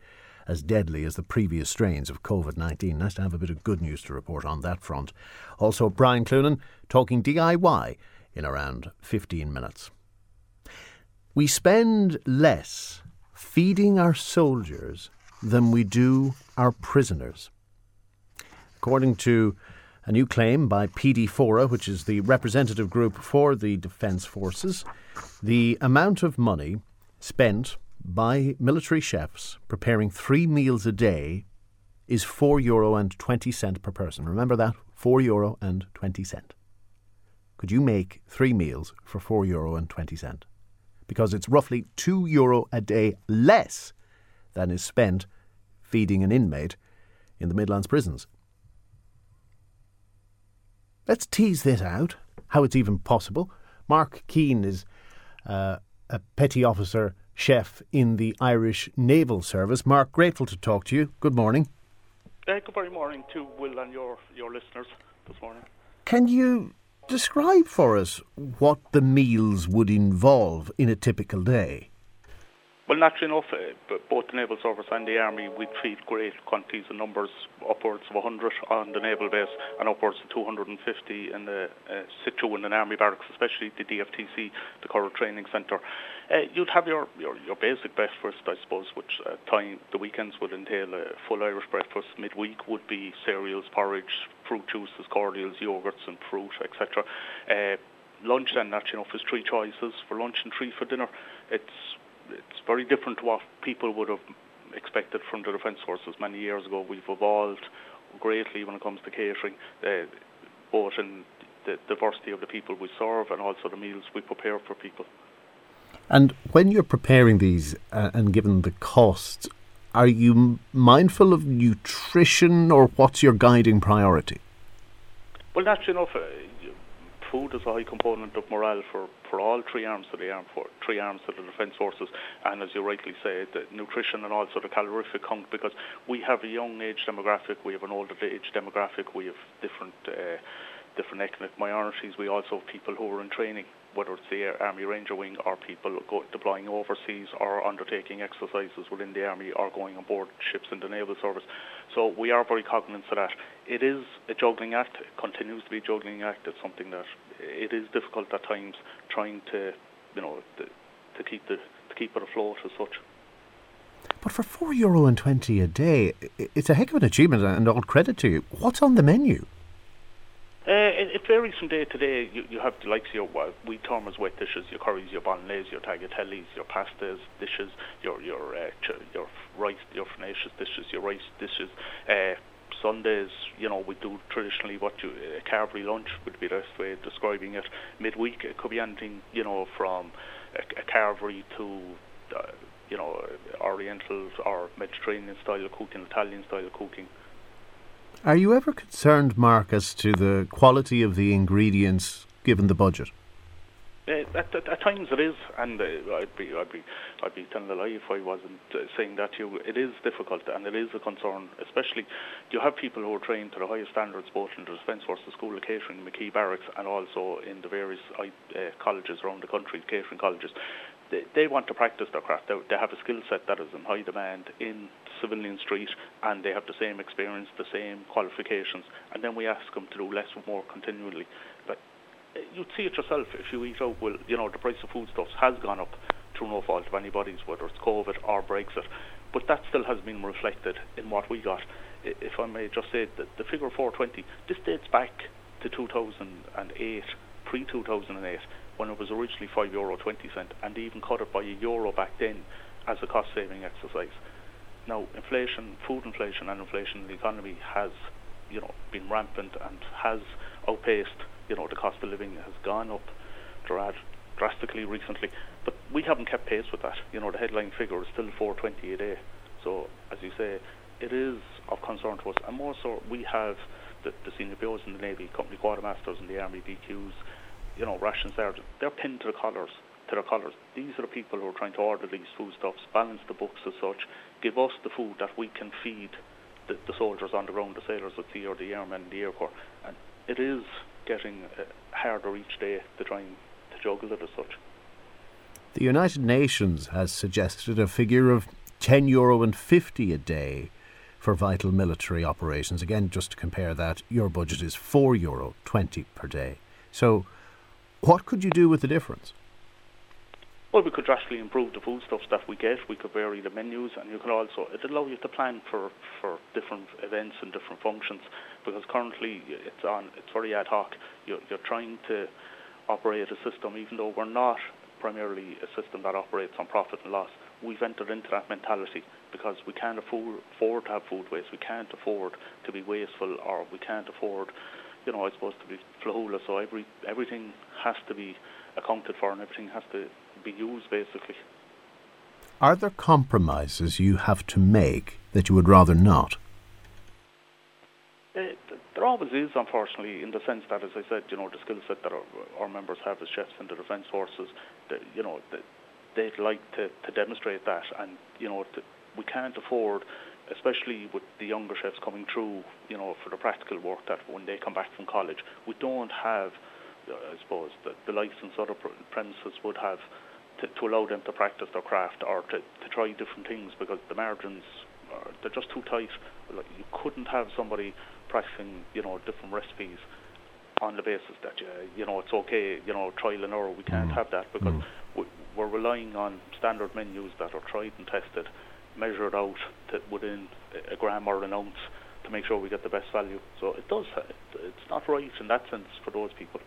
as deadly as the previous strains of COVID nineteen. Nice to have a bit of good news to report on that front. Also, Brian Clunan talking D I Y in around fifteen minutes. We spend less feeding our soldiers than we do our prisoners. According to a new claim by P D Fora, which is the representative group for the Defence Forces, the amount of money spent by military chefs preparing three meals a day is four euro and twenty cent per person. Remember that? four euro and twenty cent. Could you make three meals for four euro and twenty cent? Because it's roughly two euro a day less than is spent feeding an inmate in the Midlands prisons. Let's tease this out, how it's even possible. Mark Keane is uh, a petty officer chef in the Irish Naval Service. Mark, grateful to talk to you. Good morning. Uh, good very morning to Will and your, your listeners this morning. Can you describe for us what the meals would involve in a typical day? Well, naturally enough, uh, both the Naval Service and the Army, we feed great quantities and numbers, upwards of one hundred on the naval base and upwards of two hundred fifty in the uh, situ in the Army barracks, especially the D F T C, the Corps Training Centre. Uh, you'd have your, your, your basic breakfast, I suppose, which uh, time the weekends would entail a full Irish breakfast. Midweek would be cereals, porridge, fruit juices, cordials, yoghurts and fruit, et cetera. Uh, lunch then, naturally enough, is three choices for lunch and three for dinner. It's It's very different to what people would have expected from the Defence Forces many years ago. We've evolved greatly when it comes to catering, uh, both in the diversity of the people we serve and also the meals we prepare for people. And when you're preparing these uh, and given the costs, are you mindful of nutrition, or what's your guiding priority? Well, naturally enough, uh, food is a high component of morale for for all three arms of the armed for three arms of the Defence Forces, and as you rightly say, the nutrition and also the calorific count, because we have a young age demographic, we have an older age demographic, we have different uh, different ethnic minorities. We also have people who are in training, whether it's the Army Ranger Wing or people go, deploying overseas or undertaking exercises within the Army or going on board ships in the Naval Service. So we are very cognizant of that. It is a juggling act. It continues to be a juggling act. It's something that it is difficult at times trying to, you know, to, to keep the to keep it afloat as such. But for four euro twenty a day, it's a heck of an achievement and all credit to you. What's on the menu? Uh, it, it varies from day to day. You, you have the likes of your, well, we term as wet dishes, your curries, your bolognese, your tagliatelles, your pastas, dishes, your your uh, ch- your rice, your farinaceous dishes, your rice dishes. Uh, Sundays, you know, we do traditionally what you, a uh, carvery lunch would be the best way of describing it. Midweek, it could be anything, you know, from a, a carvery to... Uh, you know, Oriental or Mediterranean style of cooking, Italian style of cooking. Are you ever concerned, Mark, as to the quality of the ingredients given the budget? Uh, at, at, at times it is, and uh, I'd be, I'd be, I'd be telling a lie if I wasn't uh, saying that to you. It is difficult, and it is a concern. Especially, you have people who are trained to the highest standards, both in the Defence Force, the School of Catering, McKee Barracks, and also in the various uh, colleges around the country, catering colleges. They, they want to practice their craft. They, they have a skill set that is in high demand in civilian street, and they have the same experience, the same qualifications. And then we ask them to do less and more continually. But you'd see it yourself if you eat out. Well, you know, the price of foodstuffs has gone up through no fault of anybody's, whether it's COVID or Brexit. But that still has been reflected in what we got. If I may just say that the figure four twenty, this dates back to two thousand eight, pre two thousand eight. When it was originally five euro twenty, and they even cut it by a euro back then as a cost-saving exercise. Now, inflation, food inflation and inflation in the economy has, you know, been rampant and has outpaced, you know, the cost of living has gone up dr- drastically recently. But we haven't kept pace with that. You know, the headline figure is still four twenty a day. So, as you say, it is of concern to us. And more so, we have the, the senior P Os in the Navy, company quartermasters in the Army, D Qs, you know, ration sergeants, they're pinned to the collars, to their collars. These are the people who are trying to order these foodstuffs, balance the books as such, give us the food that we can feed the, the soldiers on the ground, the sailors at sea or the airmen in the Air Corps. And it is getting uh, harder each day to try and to juggle it as such. The United Nations has suggested a figure of ten euro fifty a day for vital military operations. Again, just to compare that, your budget is four euro twenty per day. So... what could you do with the difference? Well, we could drastically improve the foodstuffs that we get. We could vary the menus, and you can also, it'd allow you to plan for, for different events and different functions, because currently it's on it's very ad hoc. You're, you're trying to operate a system, even though we're not primarily a system that operates on profit and loss. We've entered into that mentality because we can't afford, afford to have food waste. We can't afford to be wasteful, or we can't afford... you know, it's supposed to be flawless, so every, everything has to be accounted for and everything has to be used, basically. Are there compromises you have to make that you would rather not? Uh, there always is, unfortunately, in the sense that, as I said, you know, the skill set that our, our members have as chefs in the Defence Forces, that, you know, that they'd like to, to demonstrate that, and, you know, to, we can't afford... especially with the younger chefs coming through, you know, for the practical work that when they come back from college, we don't have, uh, I suppose, the, the license other premises would have to, to allow them to practice their craft or to, to try different things, because the margins, are, they're just too tight. Like, you couldn't have somebody practicing, you know, different recipes on the basis that, uh, you know, it's okay, you know, trial and error. We can't mm. have that, because mm. we're relying on standard menus that are tried and tested, measured out to within a gram or an ounce to make sure we get the best value. So it does, it's not right in that sense for those people.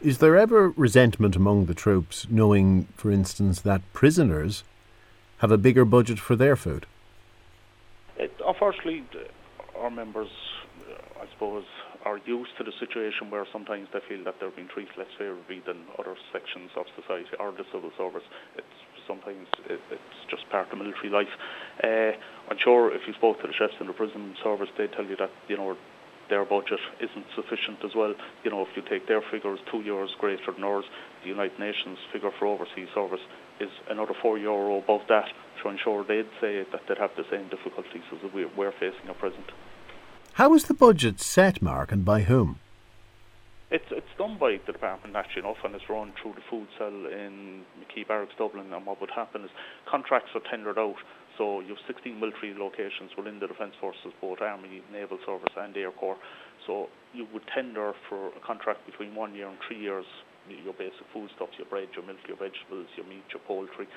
Is there ever resentment among the troops knowing, for instance, that prisoners have a bigger budget for their food? It, unfortunately, our members, I suppose, are used to the situation where sometimes they feel that they're being treated less favourably than other sections of society or the civil service. It's sometimes it, it's just part of military life. Uh, I'm sure if you spoke to the chefs in the prison service, they tell you that, you know, their budget isn't sufficient as well. You know, if you take their figures, two euros greater than ours, the United Nations figure for overseas service is another four euro above that. So I'm sure they'd say that they'd have the same difficulties as we, we're facing at present. How is the budget set, Mark, and by whom? It's it's done by the department, naturally enough, and it's run through the food cell in McKee Barracks, Dublin. And what would happen is contracts are tendered out. So you have sixteen military locations within the Defence Forces, both Army, Naval Service and Air Corps. So you would tender for a contract between one year and three years, your basic foodstuffs, your bread, your milk, your vegetables, your meat, your poultry.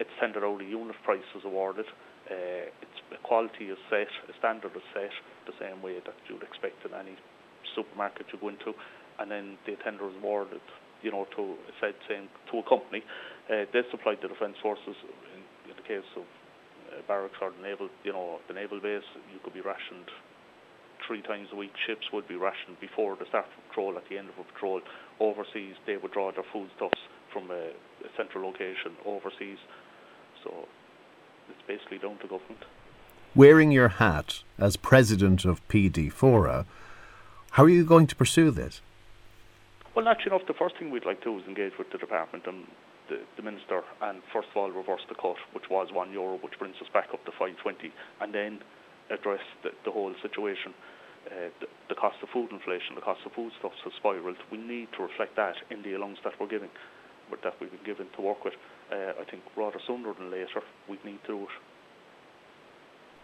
It's tendered out, a unit price is awarded, uh, it's, a quality is set, a standard is set, the same way that you'd expect in any supermarket you go into, and then the tender is awarded, you know, to said same to a company. Uh, they supply the Defence Forces, in, in the case of uh, barracks or the naval, you know, the naval base, you could be rationed three times a week. Ships would be rationed before the start of patrol, at the end of a patrol. Overseas, they would draw their foodstuffs from a, a central location overseas. So it's basically down to government. Wearing your hat as president of P D Fora, how are you going to pursue this? Well, naturally enough, the first thing we'd like to do is engage with the department and the, the minister, and first of all reverse the cut, which was one euro, which brings us back up to five twenty, and then address the, the whole situation. Uh, the, the cost of food inflation, the cost of foodstuffs has spiralled. We need to reflect that in the allowance that we're giving, that we've been given to work with. Uh, I think rather sooner than later, we'd need to do it.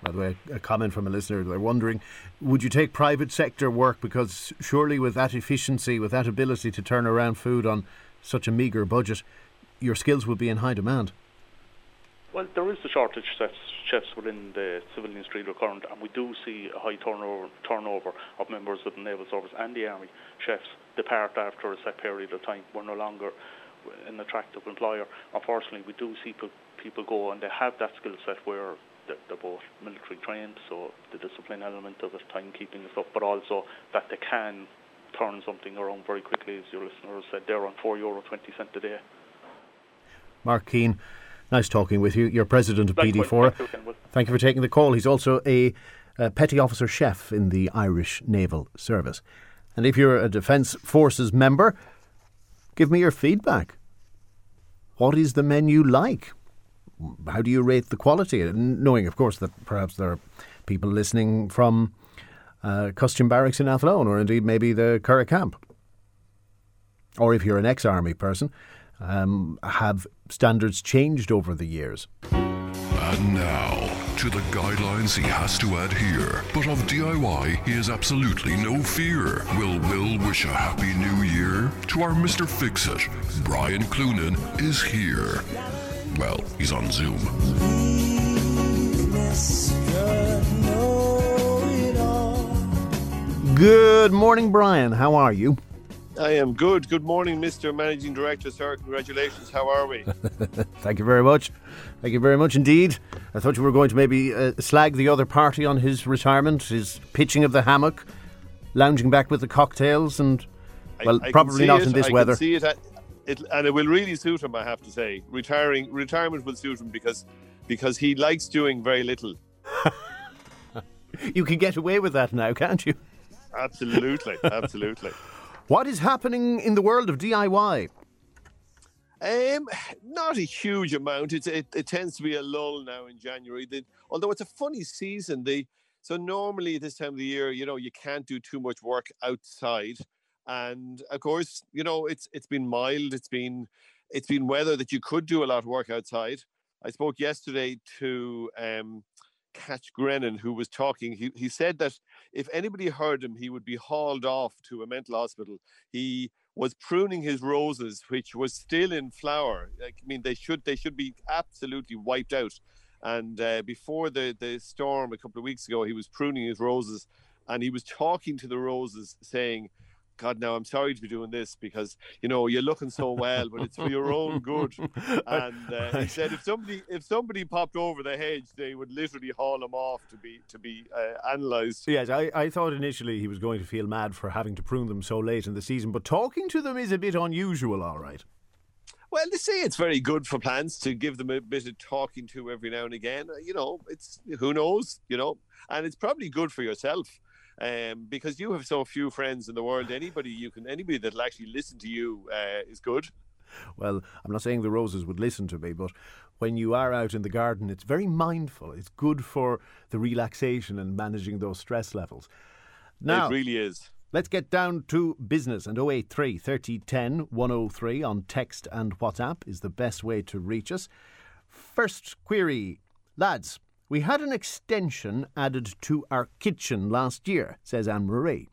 By the way, a comment from a listener. They're wondering, would you take private sector work? Because surely with that efficiency, with that ability to turn around food on such a meagre budget, your skills would be in high demand. Well, there is a shortage of chefs within the civilian street current, and we do see a high turnover, turnover of members of the Naval Service and the Army. Chefs depart after a set period of time. We're no longer an attractive employer. Unfortunately, we do see people go, and they have that skill set where they're both military trained, so the discipline element of it, timekeeping and stuff, but also that they can turn something around very quickly. As your listener said, they're on four euro twenty a day. Mark Keane, nice talking with you. You're president of P D Fora. Thank you for taking the call. He's also a, a petty officer chef in the Irish Naval Service. And if you're a Defence Forces member, give me your feedback. What is the menu like? How do you rate the quality? And knowing, of course, that perhaps there are people listening from uh, Custom Barracks in Athlone, or indeed maybe the Curra Camp. Or if you're an ex-army person, um, have standards changed over the years? And now, to the guidelines he has to adhere. But of D I Y, he has absolutely no fear. Will Will wish a happy new year? To our Mister Fix-It, Brian Clunan is here. Well, he's on Zoom. Good morning, Brian. How are you? I am good. Good morning, Mister Managing Director, sir. Congratulations. How are we? Thank you very much. Thank you very much indeed. I thought you were going to maybe uh, slag the other party on his retirement, his pitching of the hammock, lounging back with the cocktails, and, well, I, I probably not it. in this I weather. I can see it. I, It, and it will really suit him, I have to say. Retiring, retirement will suit him because because he likes doing very little. You can get away with that now, can't you? Absolutely, absolutely. What is happening in the world of D I Y? Um, not a huge amount. It's, it it tends to be a lull now in January. The, although it's a funny season. The so normally this time of the year, you know, you can't do too much work outside. And of course, you know, it's it's been mild. It's been it's been weather that you could do a lot of work outside. I spoke yesterday to um, Catch Grennan, who was talking. He he said that if anybody heard him, he would be hauled off to a mental hospital. He was pruning his roses, which was still in flower. I mean, they should they should be absolutely wiped out. And uh, before the the storm a couple of weeks ago, he was pruning his roses, and he was talking to the roses, saying, God, now I'm sorry to be doing this because, you know, you're looking so well, but it's for your own good. And uh, he said if somebody if somebody popped over the hedge, they would literally haul him off to be to be uh, analysed. Yes, I, I thought initially he was going to feel mad for having to prune them so late in the season, but talking to them is a bit unusual, all right. Well, they say it's very good for plants to give them a bit of talking to every now and again. You know, it's who knows, you know, and it's probably good for yourself. Um, because you have so few friends in the world, anybody you can, anybody that'll actually listen to you uh, is good. Well, I'm not saying the roses would listen to me, but when you are out in the garden, it's very mindful. It's good for the relaxation and managing those stress levels. Now, it really is. Let's get down to business, and oh eight three, thirty ten, one oh three on text and WhatsApp is the best way to reach us. First query, lads, we had an extension added to our kitchen last year, says Anne-Marie.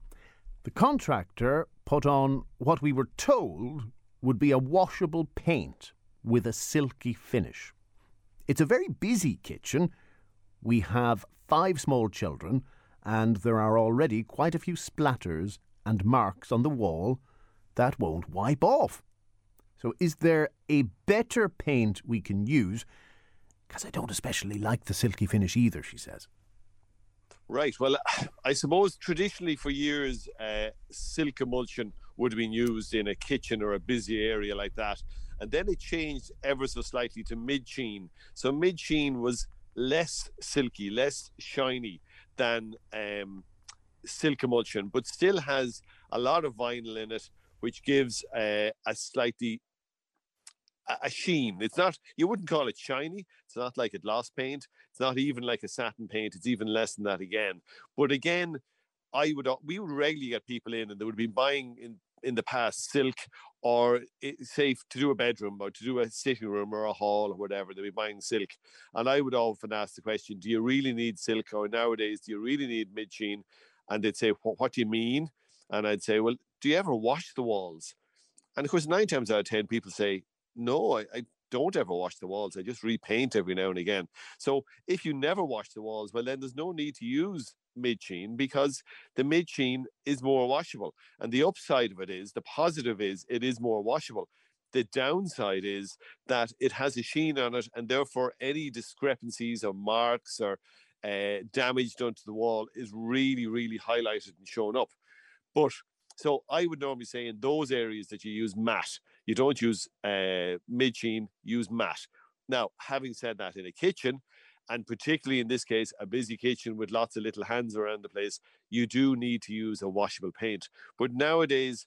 The contractor put on what we were told would be a washable paint with a silky finish. It's a very busy kitchen. We have five small children, and there are already quite a few splatters and marks on the wall that won't wipe off. So is there a better paint we can use? Because I don't especially like the silky finish either, she says. Right, well, I suppose traditionally for years, uh, silk emulsion would have been used in a kitchen or a busy area like that. And then it changed ever so slightly to mid-sheen. So mid-sheen was less silky, less shiny than um, silk emulsion, but still has a lot of vinyl in it, which gives uh, a slightly a, a sheen. It's not, you wouldn't call it shiny. It's not like it lost paint. It's not even like a satin paint. It's even less than that again. But again, I would we would regularly get people in, and they would be buying in in the past silk, or it's safe to do a bedroom or to do a sitting room or a hall or whatever, they'll be buying silk. And I would often ask the question, do you really need silk? Or nowadays, do you really need mid-sheen? And they'd say, well, what do you mean? And I'd say, well, do you ever wash the walls? And of course, nine times out of ten, people say, no, I, I don't ever wash the walls. I just repaint every now and again. So if you never wash the walls, well, then there's no need to use mid-sheen, because the mid-sheen is more washable. And the upside of it is, the positive is, it is more washable. The downside is that it has a sheen on it, and therefore any discrepancies or marks or uh, damage done to the wall is really, really highlighted and shown up. But so I would normally say in those areas that you use matte. You don't use uh, mid-sheen, use matte. Now, having said that, in a kitchen, and particularly in this case, a busy kitchen with lots of little hands around the place, you do need to use a washable paint. But nowadays,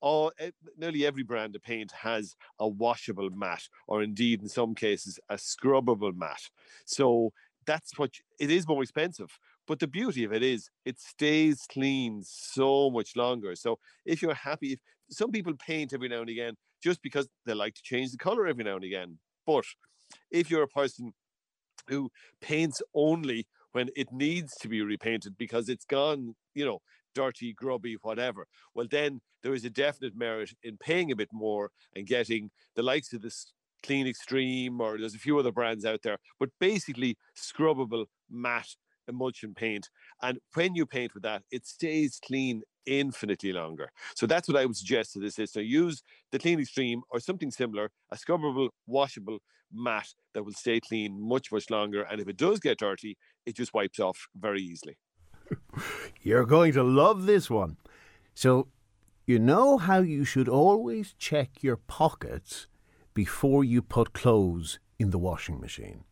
all, nearly every brand of paint has a washable matte, or indeed in some cases, a scrubbable matte. So that's what you, it is more expensive. But the beauty of it is it stays clean so much longer. So if you're happy, if, some people paint every now and again just because they like to change the color every now and again. But if you're a person who paints only when it needs to be repainted because it's gone, you know, dirty, grubby, whatever, well, then there is a definite merit in paying a bit more and getting the likes of this Clean Extreme, or there's a few other brands out there, but basically scrubbable matte emulsion paint. And when you paint with that, it stays clean infinitely longer. So that's what I would suggest to this listener. Use the Clean Extreme or something similar, a scrubbable, washable matte that will stay clean much, much longer. And if it does get dirty, it just wipes off very easily. You're going to love this one. So you know how you should always check your pockets before you put clothes in the washing machine.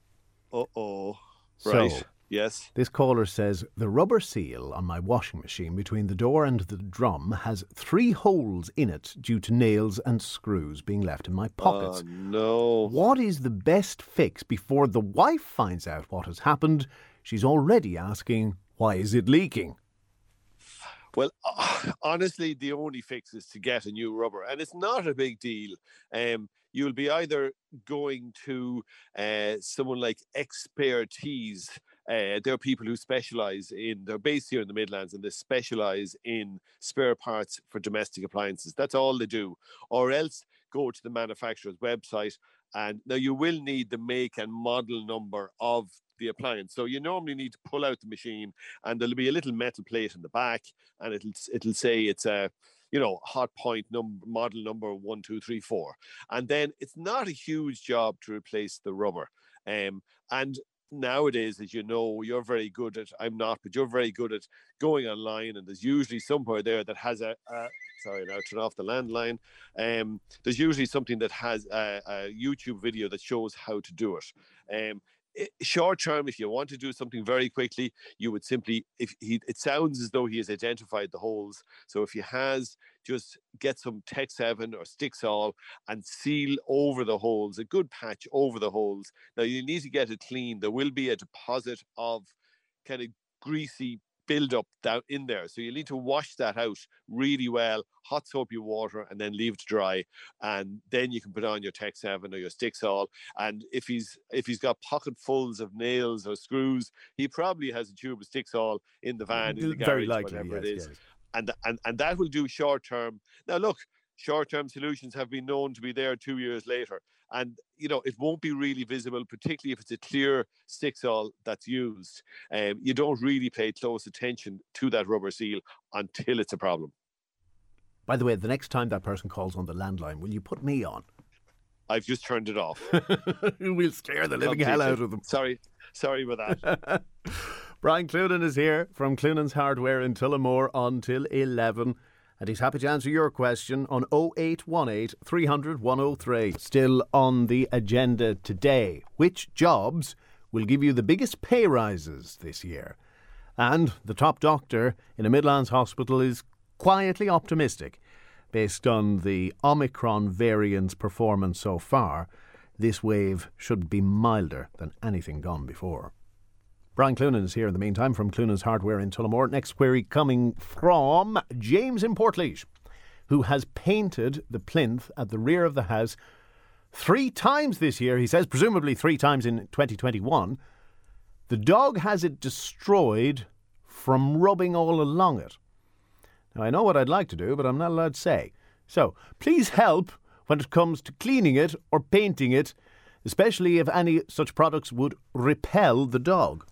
Uh-oh. Right. So, yes. This caller says, the rubber seal on my washing machine between the door and the drum has three holes in it due to nails and screws being left in my pockets. Oh, no. What is the best fix before the wife finds out what has happened? She's already asking, why is it leaking? Well, honestly, the only fix is to get a new rubber. And it's not a big deal. Um, you'll be either going to uh, someone like Expertise. Uh, there are people who specialise in, they're based here in the Midlands, and they specialise in spare parts for domestic appliances. That's all they do. Or else go to the manufacturer's website. And now you will need the make and model number of the appliance. So you normally need to pull out the machine, and there'll be a little metal plate in the back, and it'll it'll say it's a, you know, hot point number, model number one, two, three, four. And then it's not a huge job to replace the rubber. Um, and nowadays, as you know, you're very good at, I'm not, but you're very good at going online, and there's usually somewhere there that has a, a sorry, now turn off the landline. Um, there's usually something that has a, a YouTube video that shows how to do it. Um, Short term, if you want to do something very quickly, you would simply, if he, it sounds as though he has identified the holes. So if he has, just get some Tech seven or Stixol and seal over the holes, a good patch over the holes. Now you need to get it clean. There will be a deposit of kind of greasy build-up down in there. So you need to wash that out really well, hot soapy water, and then leave it dry. And then you can put on your Tech seven or your Stixol. And if he's if he's got pocketfuls of nails or screws, he probably has a tube of Stixol in the van, in the garage, very likely, whatever yes, it is. Yes. And, and, and that will do short-term. Now, look, short-term solutions have been known to be there two years later. And, you know, it won't be really visible, particularly if it's a clear Stixol that's used. Um, you don't really pay close attention to that rubber seal until it's a problem. By the way, the next time that person calls on the landline, will you put me on? I've just turned it off. We'll scare the living hell out of them. Sorry, sorry about that. Brian Clunan is here from Clunan's Hardware in Tullamore until eleven. And he's happy to answer your question on oh eight one eight, three hundred, one oh three. Still on the agenda today, which jobs will give you the biggest pay rises this year? And the top doctor in a Midlands hospital is quietly optimistic. Based on the Omicron variant's performance so far, this wave should be milder than anything gone before. Brian Clunan is here in the meantime from Clunan's Hardware in Tullamore. Next query coming from James in Portlaoise, who has painted the plinth at the rear of the house three times this year. He says, presumably three times in twenty twenty-one. The dog has it destroyed from rubbing all along it. Now, I know what I'd like to do, but I'm not allowed to say. So, please help when it comes to cleaning it or painting it, especially if any such products would repel the dog.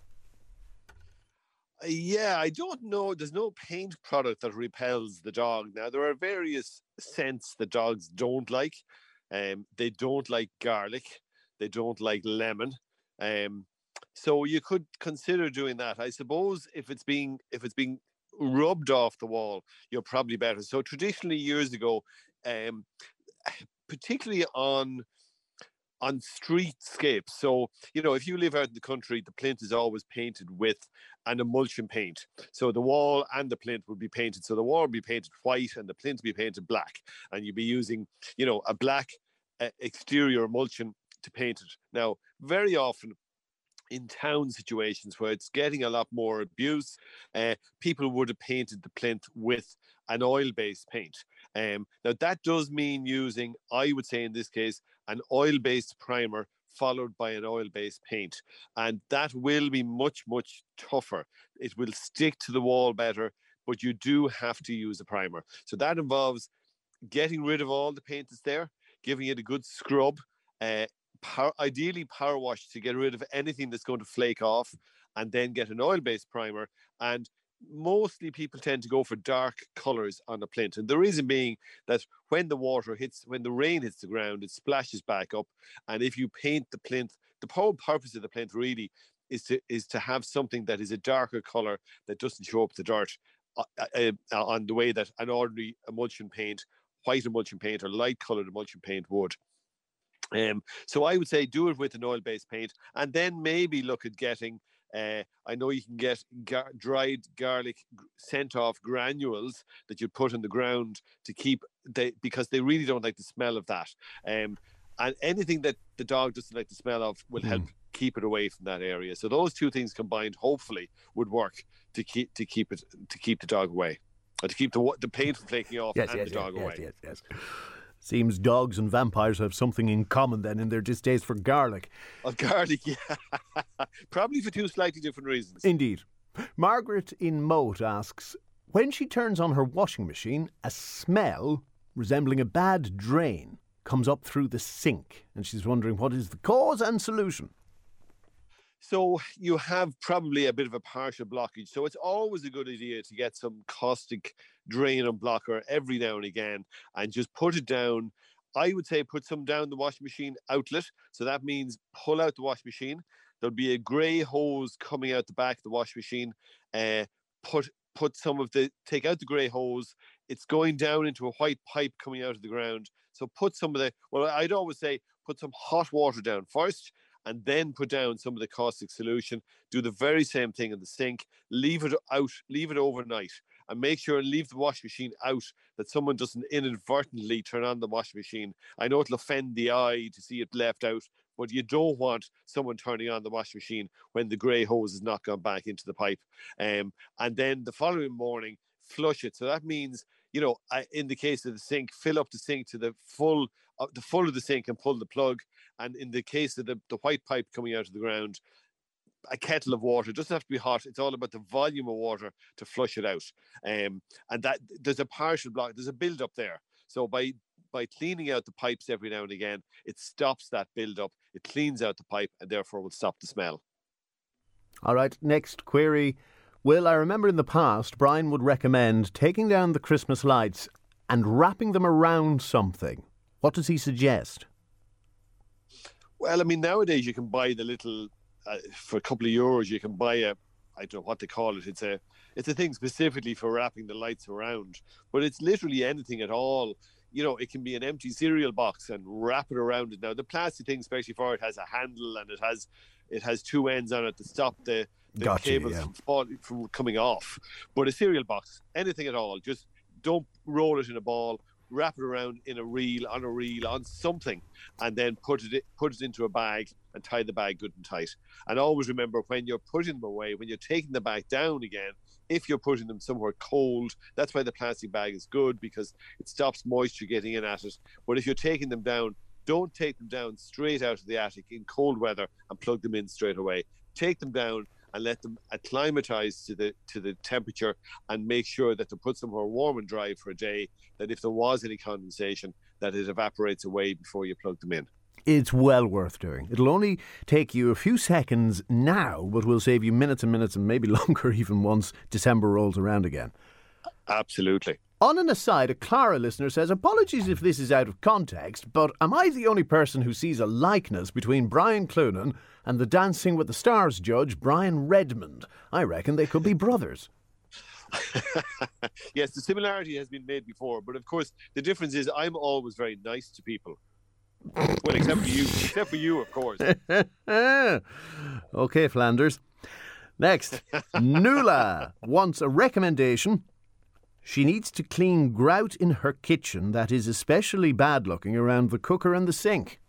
Yeah, I don't know. There's no paint product that repels the dog. Now, there are various scents that dogs don't like. Um, they don't like garlic. They don't like lemon. Um, so you could consider doing that. I suppose if it's being if it's being rubbed off the wall, you're probably better. So traditionally, years ago, um, particularly on on streetscapes. So, you know, if you live out in the country, the plinth is always painted with an emulsion paint. So the wall and the plinth would be painted. So the wall would be painted white and the plinth would be painted black. And you'd be using, you know, a black uh, exterior emulsion to paint it. Now, very often in town situations where it's getting a lot more abuse, uh, people would have painted the plinth with an oil-based paint. Um, now, that does mean using, I would say in this case, an oil-based primer followed by an oil-based paint. And that will be much, much tougher. It will stick to the wall better, but you do have to use a primer. So that involves getting rid of all the paint that's there, giving it a good scrub, uh, power, ideally power wash to get rid of anything that's going to flake off, and then get an oil-based primer. And mostly people tend to go for dark colours on the plinth. And the reason being that when the water hits, when the rain hits the ground, it splashes back up. And if you paint the plinth, the whole purpose of the plinth really is to is to have something that is a darker colour that doesn't show up the dirt uh, uh, on the way that an ordinary emulsion paint, white emulsion paint or light coloured emulsion paint would. Um, so I would say do it with an oil-based paint, and then maybe look at getting Uh, I know you can get gar- dried garlic sent-off granules that you put in the ground to keep, they, because they really don't like the smell of that. Um, and anything that the dog doesn't like the smell of will help mm. keep it away from that area. So those two things combined, hopefully, would work to keep to keep it to keep the dog away, or to keep the the paint from flaking off yes, and yes, the yes, dog yes, away. Yes, yes, yes. Seems dogs and vampires have something in common then in their distaste for garlic. Oh, garlic, yeah. Probably for two slightly different reasons. Indeed. Margaret in Moat asks, when she turns on her washing machine, a smell resembling a bad drain comes up through the sink, and she's wondering what is the cause and solution. So you have probably a bit of a partial blockage. So it's always a good idea to get some caustic drain and blocker every now and again and just put it down. I would say put some down the washing machine outlet. So that means pull out the washing machine. There'll be a grey hose coming out the back of the washing machine. Uh, put put some of the, take out the grey hose. It's going down into a white pipe coming out of the ground. So put some of the, well, I'd always say put some hot water down first, and then put down some of the caustic solution. Do the very same thing in the sink. Leave it out, leave it overnight, and make sure and leave the washing machine out, that someone doesn't inadvertently turn on the washing machine. I know it'll offend the eye to see it left out, But you don't want someone turning on the washing machine when the grey hose has not gone back into the pipe. Um, and then the following morning, flush it. So that means, you know, in the case of the sink, fill up the sink to the full, uh, the full of the sink and pull the plug. And in the case of the, the white pipe coming out of the ground, a kettle of water. It doesn't have to be hot. It's all about the volume of water to flush it out. Um, and that there's a partial block. There's a build up there. So by by cleaning out the pipes every now and again, it stops that build up. It cleans out the pipe and therefore will stop the smell. All right. Next query. Well, I remember in the past, Brian would recommend taking down the Christmas lights and wrapping them around something. What does he suggest? Well, I mean, nowadays you can buy the little, uh, for a couple of euros, you can buy a, I don't know what they call it. It's a, it's a thing specifically for wrapping the lights around, but it's literally anything at all. You know, it can be an empty cereal box and wrap it around it. Now, the plastic thing, especially for it, has a handle and it has, it has two ends on it to stop the, the gotcha, cables yeah. from, falling, from coming off. But a cereal box, anything at all, just don't roll it in a ball. Wrap it around in a reel, on a reel, on something, and then put it put it into a bag and tie the bag good and tight. And always remember, when you're putting them away, when you're taking the bag down again, if you're putting them somewhere cold, that's why the plastic bag is good, because it stops moisture getting in at it. But if you're taking them down, don't take them down straight out of the attic in cold weather and plug them in straight away. Take them down and let them acclimatise to the to the temperature, and make sure that to put somewhere warm and dry for a day, that if there was any condensation, that it evaporates away before you plug them in. It's well worth doing. It'll only take you a few seconds now, but will save you minutes and minutes and maybe longer even once December rolls around again. Absolutely. On an aside, a Clara listener says, apologies if this is out of context, but am I the only person who sees a likeness between Brian Clunan and the Dancing with the Stars judge, Brian Redmond? I reckon they could be brothers. Yes, the similarity has been made before, but of course the difference is I'm always very nice to people. Well, except for you. Except for you, of course. OK, Flanders. Next, Nuala wants a recommendation. She needs to clean grout in her kitchen that is especially bad-looking around the cooker and the sink.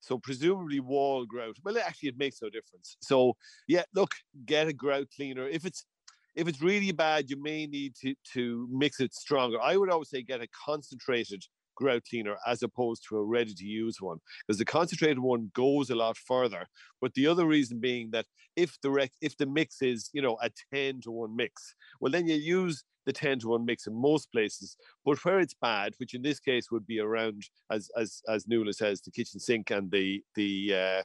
So presumably wall grout. Well, actually, it makes no difference. So, yeah, look, get a grout cleaner. If it's if it's really bad, you may need to, to mix it stronger. I would always say get a concentrated grout cleaner as opposed to a ready-to-use one, because the concentrated one goes a lot further. But the other reason being that if the rec- if the mix is, you know, a ten to one mix, well, then you use the ten to one mix in most places. But where it's bad, which in this case would be around, as as as Nuala says, the kitchen sink and the the uh,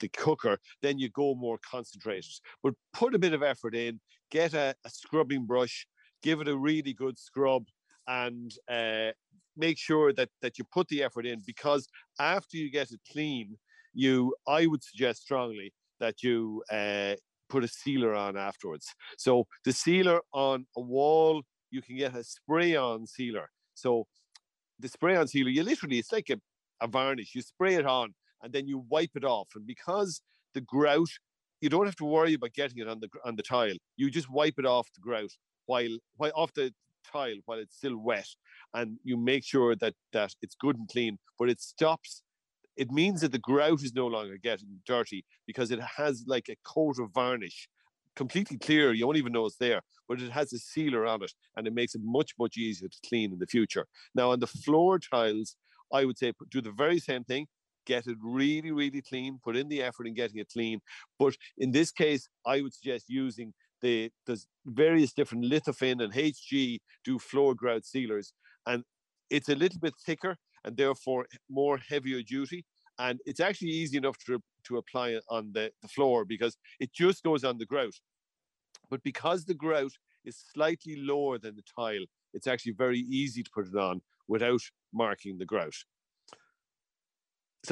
the cooker, then you go more concentrated. But put a bit of effort in, get a, a scrubbing brush, give it a really good scrub, and uh, make sure that that you put the effort in, because after you get it clean, you I would suggest strongly that you uh, put a sealer on afterwards. So the sealer on a wall, you can get a spray-on sealer. So the spray-on sealer, you literally, it's like a, a varnish. You spray it on and then you wipe it off. And because the grout, you don't have to worry about getting it on the on the tile. You just wipe it off the grout while while off the tile while it's still wet, and you make sure that that it's good and clean. But it stops, it means that the grout is no longer getting dirty, because it has like a coat of varnish, completely clear, you don't even know it's there, but it has a sealer on it, and it makes it much much easier to clean in the future. Now on the floor tiles, I would say do the very same thing. Get it really really clean, put in the effort in getting it clean. But in this case, I would suggest using The, there's various different Lithofin and H G do floor grout sealers, and it's a little bit thicker and therefore more heavier duty, and it's actually easy enough to, to apply on the, the floor, because it just goes on the grout. But because the grout is slightly lower than the tile, it's actually very easy to put it on without marking the grout.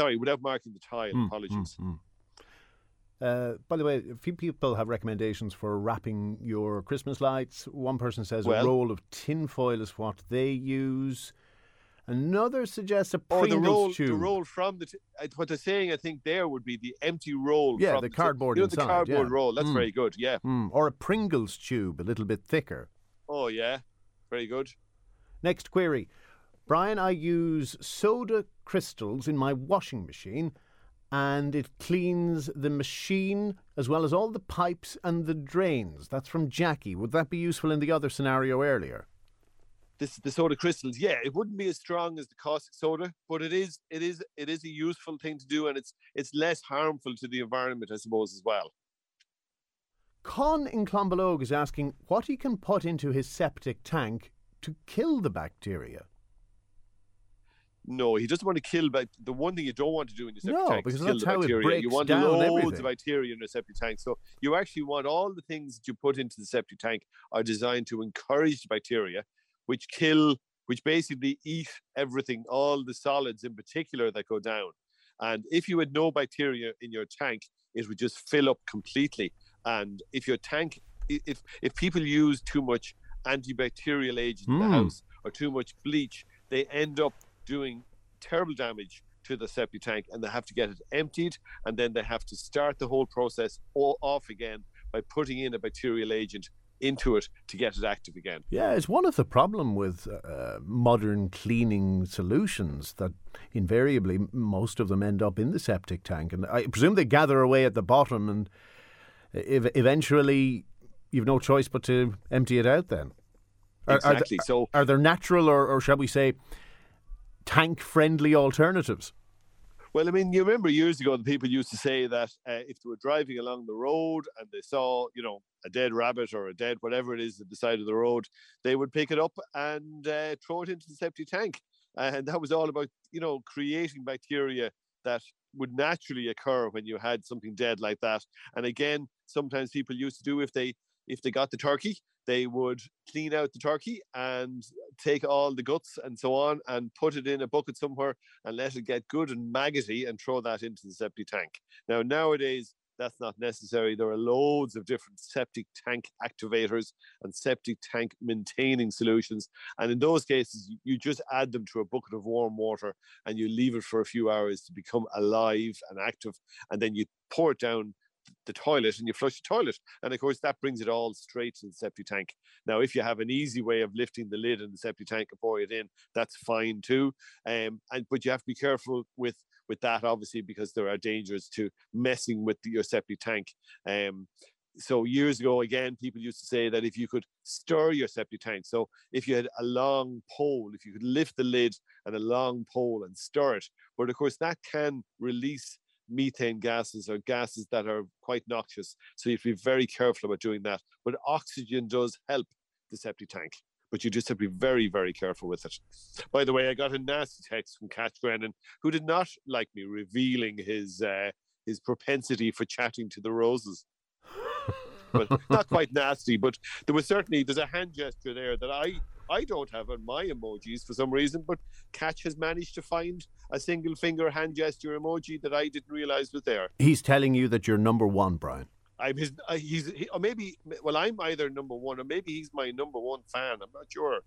Sorry, without marking the tile, mm, apologies. Mm, mm. Uh, by the way, a few people have recommendations for wrapping your Christmas lights. One person says well, a roll of tin foil is what they use. Another suggests a Pringles or the roll, tube. The roll from the... T- what they're saying, I think, there would be the empty roll. Yeah, from the cardboard the t- you know, inside. The cardboard yeah. roll, that's mm. very good, yeah. Mm. Or a Pringles tube, a little bit thicker. Oh, yeah, very good. Next query. Brian, I use soda crystals in my washing machine, and it cleans the machine as well as all the pipes and the drains. That's from Jackie. Would that be useful in the other scenario earlier? This, the soda crystals, yeah, it wouldn't be as strong as the caustic soda, but it is, it is, it is a useful thing to do, and it's it's less harmful to the environment, I suppose, as well. Con in Clonbelogue is asking what he can put into his septic tank to kill the bacteria. No, he doesn't want to kill. But the one thing you don't want to do in your septic no, tank is kill the bacteria. You want loads everything. of bacteria in your septic tank. So you actually want all the things that you put into the septic tank are designed to encourage the bacteria, which kill, which basically eat everything, all the solids in particular that go down. And if you had no bacteria in your tank, it would just fill up completely. And if your tank, if if people use too much antibacterial agent mm. in the house or too much bleach, they end up doing terrible damage to the septic tank, and they have to get it emptied, and then they have to start the whole process all off again by putting in a bacterial agent into it to get it active again. Yeah, it's one of the problem with uh, modern cleaning solutions that invariably most of them end up in the septic tank, and I presume they gather away at the bottom, and ev- eventually you've no choice but to empty it out then. Are, exactly. Are th- so, are there natural or, or shall we say tank-friendly alternatives? Well, I mean, you remember years ago the people used to say that uh, if they were driving along the road and they saw, you know, a dead rabbit or a dead whatever it is at the side of the road, they would pick it up and uh, throw it into the septic tank. And that was all about, you know, creating bacteria that would naturally occur when you had something dead like that. And again, sometimes people used to do, if they if they got the turkey, they would clean out the turkey and take all the guts and so on and put it in a bucket somewhere and let it get good and maggoty and throw that into the septic tank. Now, nowadays, that's not necessary. There are loads of different septic tank activators and septic tank maintaining solutions. And in those cases, you just add them to a bucket of warm water and you leave it for a few hours to become alive and active. And then you pour it down the toilet and you flush the toilet, and of course that brings it all straight to the septic tank. Now, if you have an easy way of lifting the lid in the septic tank and pouring it in, that's fine too, um, and but you have to be careful with with that, obviously, because there are dangers to messing with the, your septic tank. Um, so years ago, again, people used to say that if you could stir your septic tank, so if you had a long pole, if you could lift the lid and a long pole and stir it, but of course that can release methane gases or gases that are quite noxious, so you have to be very careful about doing that. But oxygen does help the septic tank, but you just have to be very, very careful with it. By the way, I got a nasty text from Kat Grennan, who did not like me revealing his uh, his propensity for chatting to the roses. But not quite nasty, but there was certainly, there's a hand gesture there that I I don't have on my emojis for some reason, but Catch has managed to find a single finger hand gesture emoji that I didn't realise was there. He's telling you that you're number one, Brian. I'm his, uh, he's, he, or maybe, well, I'm either number one or maybe he's my number one fan. I'm not sure.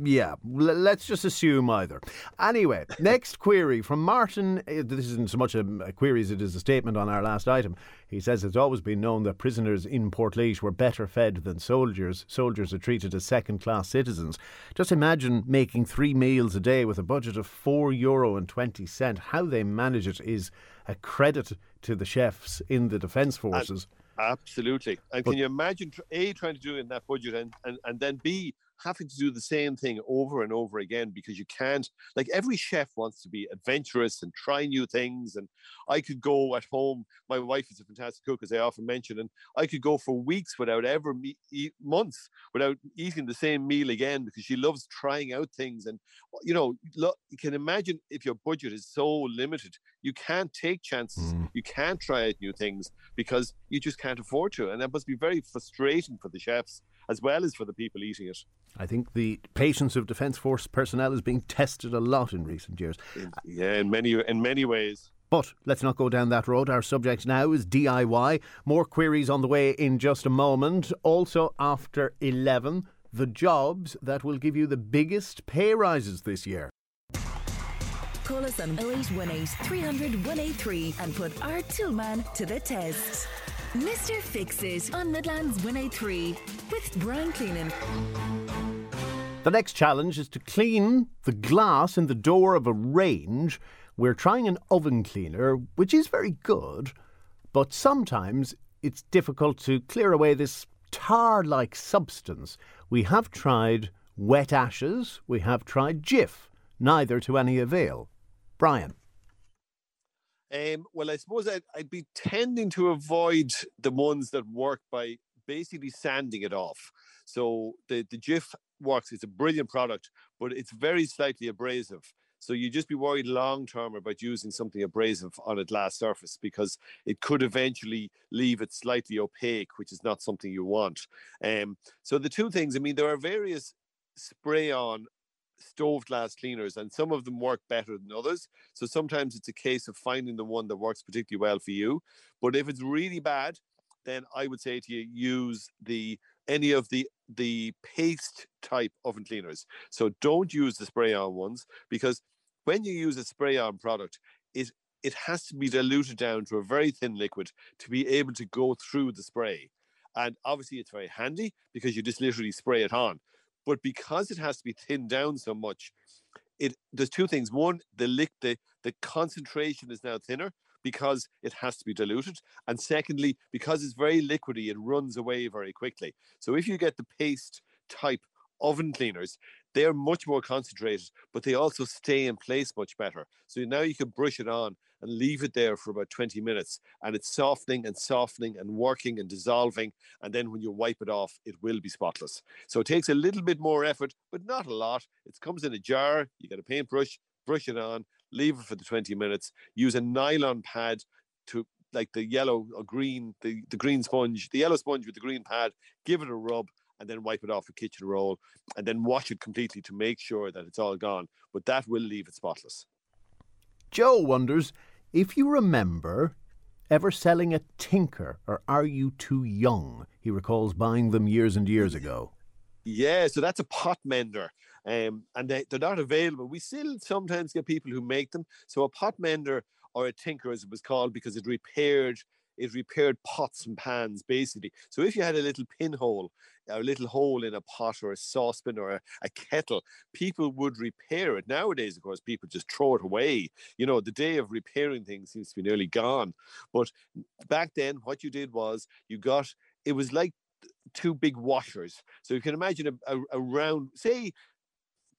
Yeah, l- let's just assume either. Anyway, next query from Martin. This isn't so much a, a query as it is a statement on our last item. He says it's always been known that prisoners in Portlaoise were better fed than soldiers. Soldiers are treated as second-class citizens. Just imagine making three meals a day with a budget of four euro and twenty cent. How they manage it is a credit to the chefs in the Defence Forces. And, absolutely. And but, can you imagine, A, trying to do it in that budget, and, and, and then B, having to do the same thing over and over again, because you can't, like, every chef wants to be adventurous and try new things. And I could go at home, my wife is a fantastic cook, as I often mention, and I could go for weeks without ever me- eat months without eating the same meal again, because she loves trying out things. And, you know, look, you can imagine if your budget is so limited, you can't take chances, mm. you can't try out new things because you just can't afford to. And that must be very frustrating for the chefs as well as for the people eating it. I think the patience of Defence Force personnel is being tested a lot in recent years. In, yeah, in many in many ways. But let's not go down that road. Our subject now is D I Y. More queries on the way in just a moment. Also after eleven, the jobs that will give you the biggest pay rises this year. Call us on oh eight one eight three hundred one eighty-three and put our Toolman to the test. Mister Fix-It on Midlands one eighty-three with Brian Clunan. The next challenge is to clean the glass in the door of a range. We're trying an oven cleaner, which is very good, but sometimes it's difficult to clear away this tar-like substance. We have tried wet ashes, we have tried Jif, neither to any avail. Brian. Um, well, I suppose I'd, I'd be tending to avoid the ones that work by basically sanding it off. So the, the Jif works, it's a brilliant product, but it's very slightly abrasive. So you just be worried long-term about using something abrasive on a glass surface because it could eventually leave it slightly opaque, which is not something you want. Um, so the two things, I mean, there are various spray-on stove glass cleaners, and some of them work better than others. So sometimes it's a case of finding the one that works particularly well for you. But if it's really bad, then I would say to you, use the any of the the paste type oven cleaners. So don't use the spray-on ones, because when you use a spray-on product, it it has to be diluted down to a very thin liquid to be able to go through the spray. And obviously it's very handy because you just literally spray it on. But because it has to be thinned down so much, it there's two things. One, the lick, the, the concentration is now thinner because it has to be diluted. And secondly, because it's very liquidy, it runs away very quickly. So if you get the paste type oven cleaners, they're much more concentrated, but they also stay in place much better. So now you can brush it on and leave it there for about twenty minutes. And it's softening and softening and working and dissolving. And then when you wipe it off, it will be spotless. So it takes a little bit more effort, but not a lot. It comes in a jar. You get a paintbrush, brush it on, leave it for the twenty minutes. Use a nylon pad to like the yellow or green, the, the green sponge, the yellow sponge with the green pad. Give it a rub, and then wipe it off a kitchen roll, and then wash it completely to make sure that it's all gone. But that will leave it spotless. Joe wonders if you remember ever selling a Tinker, or are you too young? He recalls buying them years and years ago. Yeah, so that's a pot mender, um, and they, they're not available. We still sometimes get people who make them. So a pot mender, or a Tinker as it was called, because it repaired It repaired pots and pans, basically. So if you had a little pinhole, a little hole in a pot or a saucepan or a, a kettle, people would repair it. Nowadays, of course, people just throw it away. You know, the day of repairing things seems to be nearly gone. But back then, what you did was you got, it was like two big washers. So you can imagine a, a, a round, say,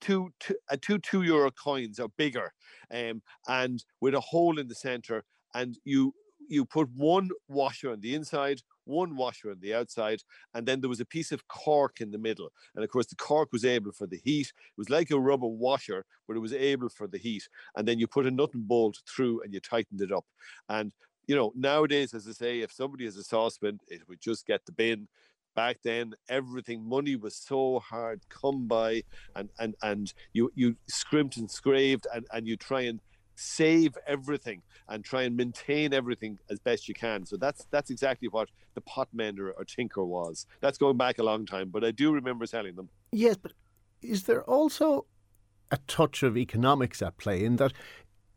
two, two, a two two-euro coins or bigger, um, and with a hole in the centre, and you... You put one washer on the inside, one washer on the outside, and then there was a piece of cork in the middle. And of course, the cork was able for the heat. It was like a rubber washer, but it was able for the heat. And then you put a nut and bolt through and you tightened it up. And, you know, nowadays, as I say, if somebody has a saucepan, it would just get the bin. Back then, everything, money was so hard come by, and and, and you, you scrimped and scraved, and, and you try and save everything and try and maintain everything as best you can. So that's that's exactly what the pot mender or Tinker was. That's going back a long time, but I do remember selling them. Yes, but is there also a touch of economics at play in that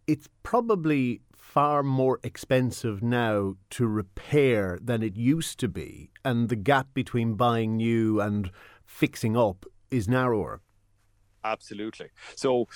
it's probably far more expensive now to repair than it used to be, and the gap between buying new and fixing up is narrower? Absolutely. So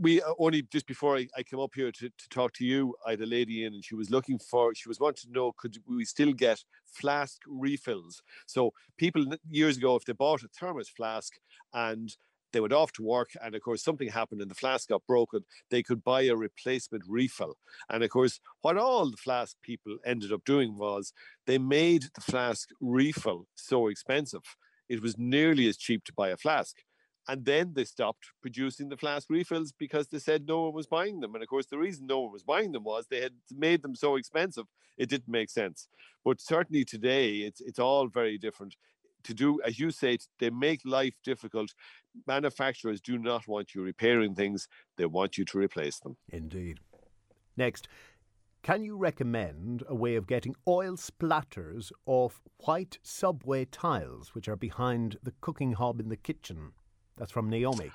we only just before I, I came up here to, to talk to you, I had a lady in, and she was looking for, she was wanting to know, could we still get flask refills? So people years ago, if they bought a thermos flask and they went off to work, and of course something happened and the flask got broken, they could buy a replacement refill. And of course, what all the flask people ended up doing was they made the flask refill so expensive, it was nearly as cheap to buy a flask. And then they stopped producing the flask refills because they said no one was buying them. And of course, the reason no one was buying them was they had made them so expensive, it didn't make sense. But certainly today, it's it's all very different. To do, as you say, they make life difficult. Manufacturers do not want you repairing things. They want you to replace them. Indeed. Next, can you recommend a way of getting oil splatters off white subway tiles, which are behind the cooking hob in the kitchen? That's from Naomi.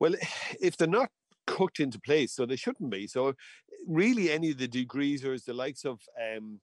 Well, if they're not cooked into place, so they shouldn't be. So really any of the degreasers, the likes of um,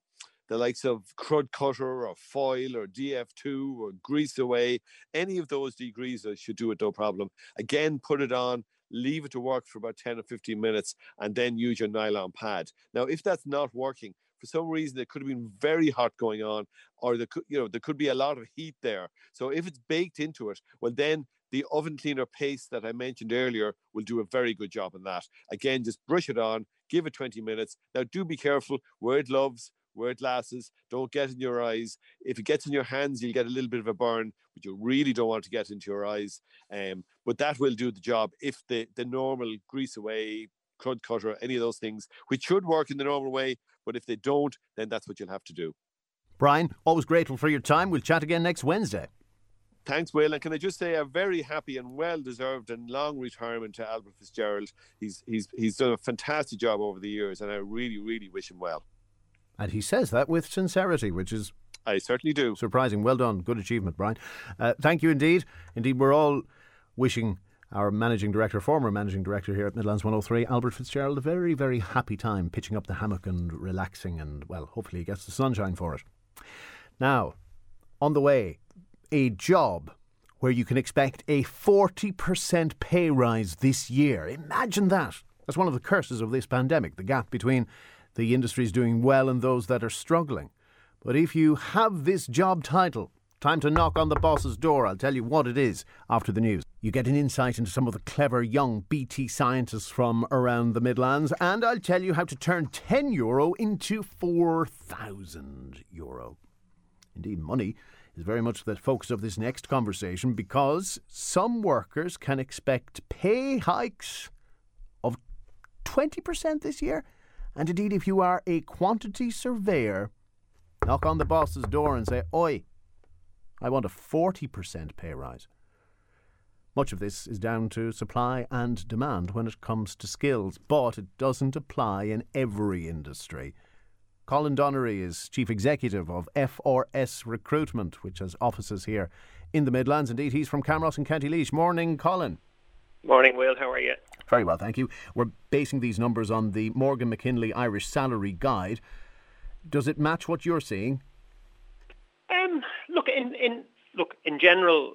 the likes of crud cutter or foil or D F two or grease away, any of those degreasers should do it no problem. Again, put it on, leave it to work for about ten or fifteen minutes, and then use your nylon pad. Now, if that's not working, for some reason, it could have been very hot going on, or there could, you know, there could be a lot of heat there. So if it's baked into it, well, then the oven cleaner paste that I mentioned earlier will do a very good job on that. Again, just brush it on, give it twenty minutes. Now, do be careful, wear gloves, wear glasses, don't get in your eyes. If it gets in your hands, you'll get a little bit of a burn, but you really don't want to get into your eyes. Um, but that will do the job if the, the normal grease away, crud cutter, any of those things, which should work in the normal way, but if they don't, then that's what you'll have to do. Brian, always grateful for your time. We'll chat again next Wednesday. Thanks, Will. And can I just say a very happy and well-deserved and long retirement to Albert Fitzgerald. He's he's he's done a fantastic job over the years, and I really, really wish him well. And he says that with sincerity, which is... I certainly do. Surprising. Well done. Good achievement, Brian. Uh, thank you indeed. Indeed, we're all wishing our managing director, former managing director here at Midlands one oh three, Albert Fitzgerald, a very, very happy time pitching up the hammock and relaxing, and, well, hopefully he gets the sunshine for it. Now, on the way, a job where you can expect a forty percent pay rise this year. Imagine that. That's one of the curses of this pandemic, the gap between the industries doing well and those that are struggling. But if you have this job title, time to knock on the boss's door. I'll tell you what it is after the news. You get an insight into some of the clever young B T scientists from around the Midlands, and I'll tell you how to turn ten euro into four thousand euro. Indeed, money is very much the focus of this next conversation, because some workers can expect pay hikes of twenty percent this year. And indeed, if you are a quantity surveyor, knock on the boss's door and say, "Oi, I want a forty percent pay rise." Much of this is down to supply and demand when it comes to skills, but it doesn't apply in every industry. Colin Donnery is Chief Executive of F R S Recruitment, which has offices here in the Midlands. Indeed, he's from Camross in County Laois. Morning, Colin. Morning, Will. How are you? Very well, thank you. We're basing these numbers on the Morgan McKinley Irish Salary Guide. Does it match what you're seeing? Um, look, in, in look in general,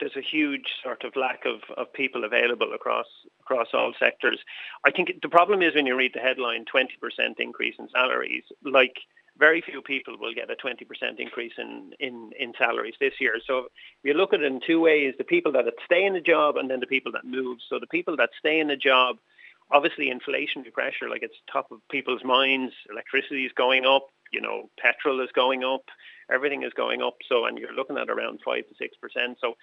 there's a huge sort of lack of, of people available across across all sectors. I think the problem is when you read the headline, twenty percent increase in salaries, like very few people will get a twenty percent increase in, in, in salaries this year. So you look at it in two ways, the people that stay in a job and then the people that move. So the people that stay in a job, obviously inflationary pressure, like it's top of people's minds, electricity is going up, you know, petrol is going up, everything is going up. So, and you're looking at around five to six percent. So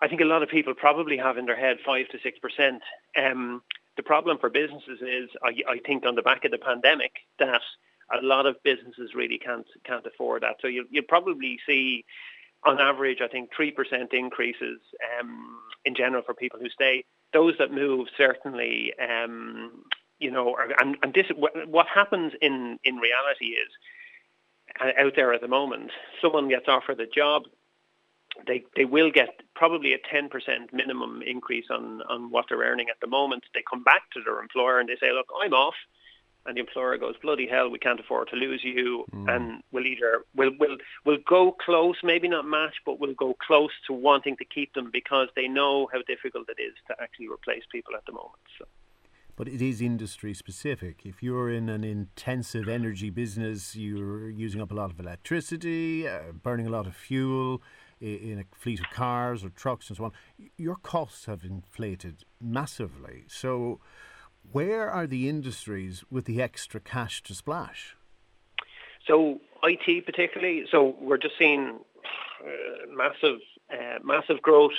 I think a lot of people probably have in their head five to six percent. Um, the problem for businesses is, I, I think, on the back of the pandemic, that a lot of businesses really can't can't afford that. So you'll, you'll probably see, on average, I think three percent increases um, in general for people who stay. Those that move, certainly, um, you know, are, and, and this, what happens in, in reality is, uh, out there at the moment, someone gets offered a job, they they will get probably a ten percent minimum increase on, on what they're earning at the moment. They come back to their employer and they say, "Look, I'm off." And the employer goes, "Bloody hell, we can't afford to lose you," mm. and we'll either we'll we'll we'll go close, maybe not match, but we'll go close to wanting to keep them because they know how difficult it is to actually replace people at the moment. So. But it is industry specific. If you're in an intensive energy business, you're using up a lot of electricity, uh, burning a lot of fuel in a fleet of cars or trucks and so on. Your costs have inflated massively. So where are the industries with the extra cash to splash? So I T particularly. So we're just seeing uh, massive, uh, massive growth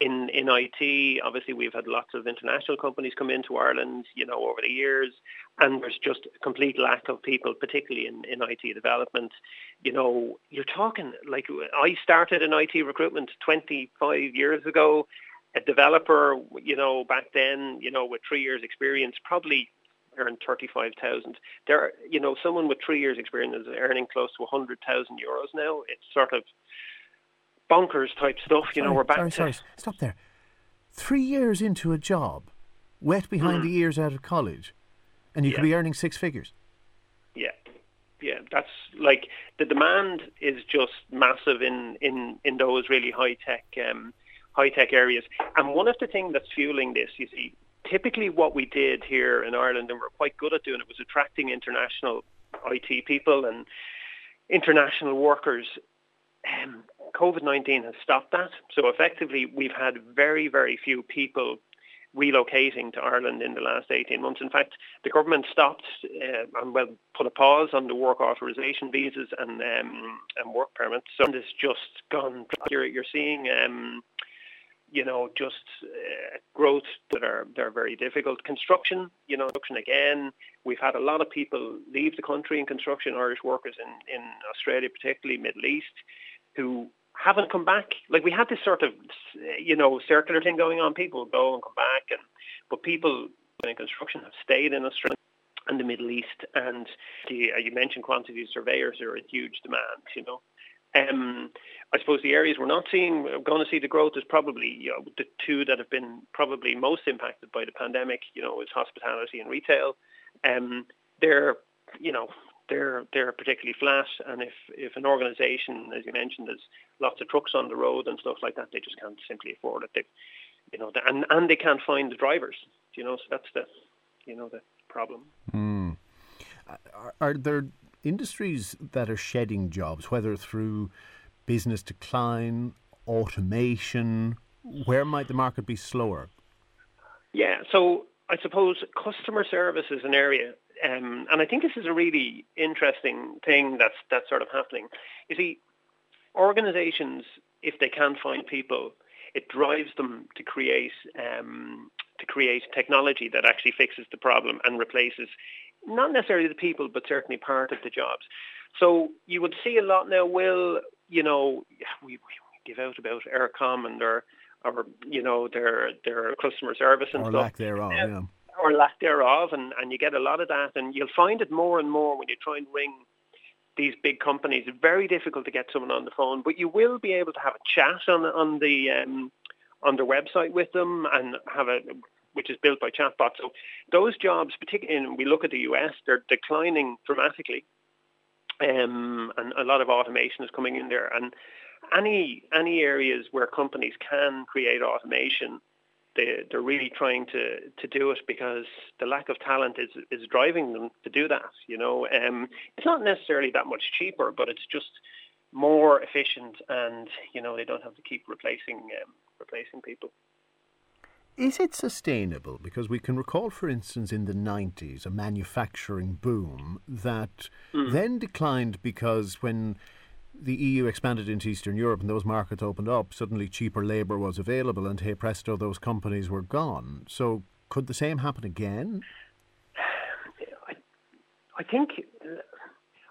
in, in I T. Obviously, we've had lots of international companies come into Ireland, you know, over the years, and there's just a complete lack of people, particularly in, in I T development. You know, you're talking, like, I started in I T recruitment twenty-five years ago. A developer, you know, back then, you know, with three years experience, probably earned thirty-five thousand. There, you know, someone with three years experience is earning close to one hundred thousand euros now. It's sort of bonkers type stuff. You sorry, know, we're back sorry, to... Sorry, sorry, stop there. Three years into a job, wet behind mm. the ears out of college, and you yeah. could be earning six figures. Yeah, yeah, that's, like the demand is just massive in, in, in those really high-tech um, high-tech areas. And one of the things that's fueling this, you see, typically what we did here in Ireland, and we're quite good at doing it, was attracting international I T people and international workers. Um, COVID nineteen has stopped that. So effectively, we've had very, very few people relocating to Ireland in the last eighteen months. In fact, the government stopped uh, and well put a pause on the work authorisation visas and um, and work permits. So it's just gone. You're, you're seeing, um, you know, just uh, growth that are they're very difficult. Construction, you know, construction again. We've had a lot of people leave the country in construction, Irish workers in, in Australia, particularly Middle East, who haven't come back. Like, we had this sort of, you know, circular thing going on. People go and come back, and but people in construction have stayed in Australia and the Middle East. And the, you mentioned quantity of surveyors are in huge demand, you know. Um, I suppose the areas we're not seeing, going to see the growth is probably, you know, the two that have been probably most impacted by the pandemic, you know, is hospitality and retail. Um, they're, you know, They're they're particularly flat, and if, if an organisation, as you mentioned, there's lots of trucks on the road and stuff like that, they just can't simply afford it. They, you know, and and they can't find the drivers. You know, so that's the, you know, the problem. Mm. Are, are there industries that are shedding jobs, whether through business decline, automation? Where might the market be slower? Yeah, so I suppose customer service is an area. Um, and I think this is a really interesting thing that's that's sort of happening. You see, organisations, if they can't find people, it drives them to create um, to create technology that actually fixes the problem and replaces not necessarily the people, but certainly part of the jobs. So you would see a lot now. Will you know? We, we give out about Aircom and their, or you know, their their customer service and or stuff. Or lack thereof. Uh, yeah. or lack thereof, and, and you get a lot of that, and you'll find it more and more when you try and ring these big companies. It's very difficult to get someone on the phone, but you will be able to have a chat on on the um, on their website with them, and have a which is built by chatbot. So those jobs, particularly in, we look at the U S, they're declining dramatically, um, and a lot of automation is coming in there, and any any areas where companies can create automation, They, they're really trying to, to do it because the lack of talent is, is driving them to do that. You know, um, it's not necessarily that much cheaper, but it's just more efficient, and you know they don't have to keep replacing um, replacing people. Is it sustainable? Because we can recall, for instance, in the nineties, a manufacturing boom that mm. then declined because when the E U expanded into Eastern Europe and those markets opened up, suddenly cheaper labour was available, and hey presto, those companies were gone. So could the same happen again? I, I think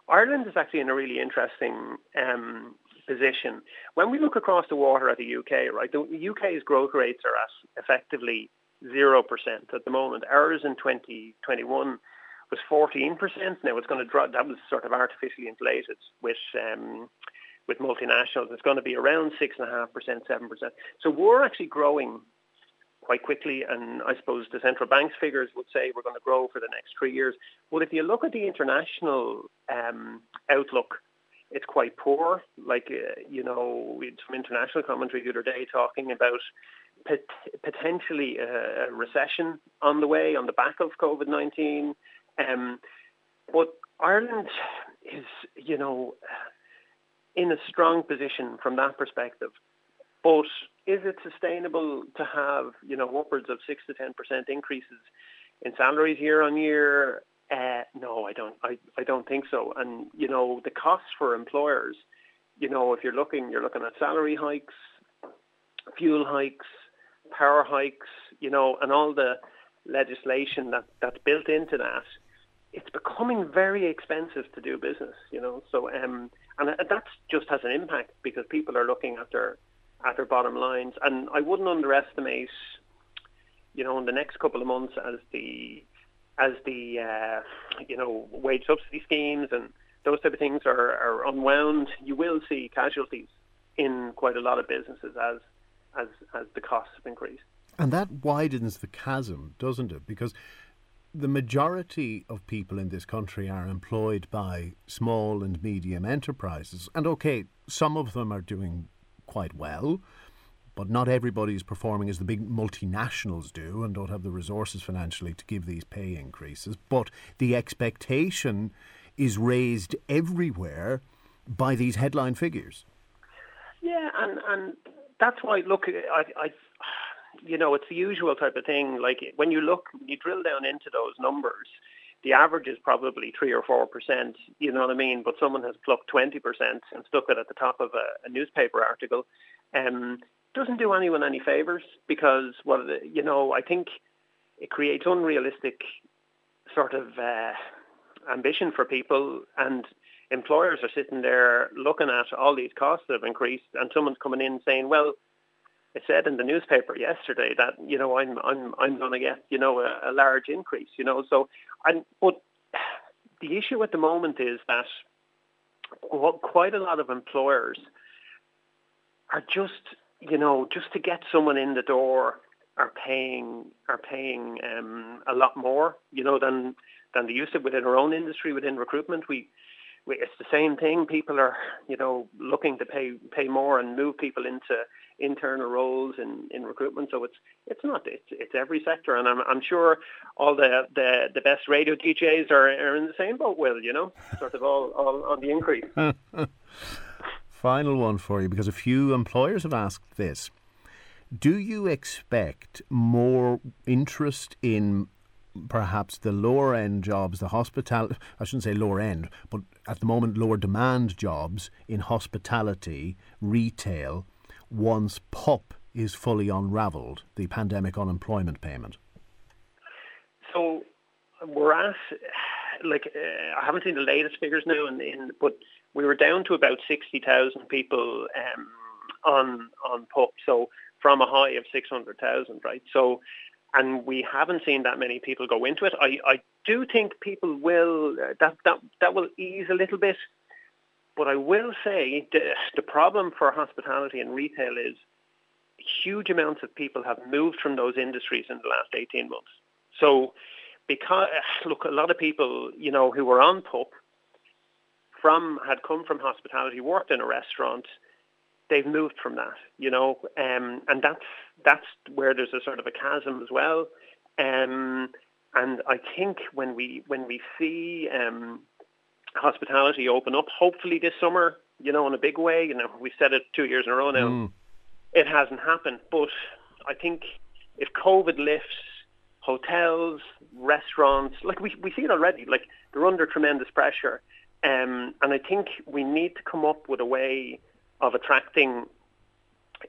Ireland is actually in a really interesting um, position. When we look across the water at the U K, right, the U K's growth rates are at effectively zero percent at the moment. Ours in twenty twenty-one was fourteen percent. Now it's going to drop. That was sort of artificially inflated with um, with multinationals. It's going to be around six point five percent, seven percent. So we're actually growing quite quickly, and I suppose the central bank's figures would say we're going to grow for the next three years. Well, if you look at the international um, outlook, it's quite poor. Like, uh, you know, we had some international commentary the other day talking about pot- potentially a recession on the way on the back of COVID nineteen. Um, but Ireland is, you know, in a strong position from that perspective. But is it sustainable to have, you know, upwards of six to ten percent increases in salaries year on year? Uh, no, I don't. I, I don't think so. And you know, the costs for employers, you know, if you're looking, you're looking at salary hikes, fuel hikes, power hikes, you know, and all the legislation that that's built into that. It's becoming very expensive to do business, you know. So, um, and that just has an impact because people are looking at their at their bottom lines. And I wouldn't underestimate, you know, in the next couple of months as the as the uh, you know wage subsidy schemes and those type of things are, are unwound. You will see casualties in quite a lot of businesses as as as the costs have increased. And that widens the chasm, doesn't it? Because the majority of people in this country are employed by small and medium enterprises. And okay, some of them are doing quite well, but not everybody is performing as the big multinationals do and don't have the resources financially to give these pay increases. But the expectation is raised everywhere by these headline figures. Yeah, and, and that's why, look, I, I, you know, it's the usual type of thing. Like when you look, you drill down into those numbers, the average is probably three or four percent, you know what I mean? But someone has plucked twenty percent and stuck it at the top of a, a newspaper article. Um, doesn't do anyone any favours because, well, you know, I think it creates unrealistic sort of uh, ambition for people, and employers are sitting there looking at all these costs that have increased, and someone's coming in saying, well, it said in the newspaper yesterday that, you know, I'm I'm I'm going to get, you know, a, a large increase, you know. So, and but the issue at the moment is that what quite a lot of employers are just, you know, just to get someone in the door are paying are paying um, a lot more, you know, than than they used to within our own industry, within recruitment. We It's the same thing. People are, you know, looking to pay pay more and move people into internal roles in, in recruitment. So it's it's not it's it's every sector, and I'm I'm sure all the, the, the best radio D Js are, are in the same boat, Will, you know, sort of all, all on the increase. Final one for you, because a few employers have asked this: do you expect more interest in perhaps the lower end jobs, the hospitality, I shouldn't say lower end, but at the moment lower demand jobs in hospitality, retail, once P U P is fully unravelled, the pandemic unemployment payment? So we're at, like, uh, I haven't seen the latest figures now, in, in, but we were down to about sixty thousand people um, on, on P U P, so from a high of six hundred thousand, right? So, and we haven't seen that many people go into it. I, I do think people will, uh, that, that that will ease a little bit. But I will say the, the problem for hospitality and retail is huge amounts of people have moved from those industries in the last eighteen months. So, because look, a lot of people, you know, who were on P U P from, had come from hospitality, worked in a restaurant, they've moved from that, you know, um, and that's that's where there's a sort of a chasm as well. Um, and I think when we when we see um, hospitality open up, hopefully this summer, you know, in a big way, you know, we've said it two years in a row now, mm. It hasn't happened. But I think if COVID lifts, hotels, restaurants, like we, we see it already, like they're under tremendous pressure. Um, and I think we need to come up with a way of attracting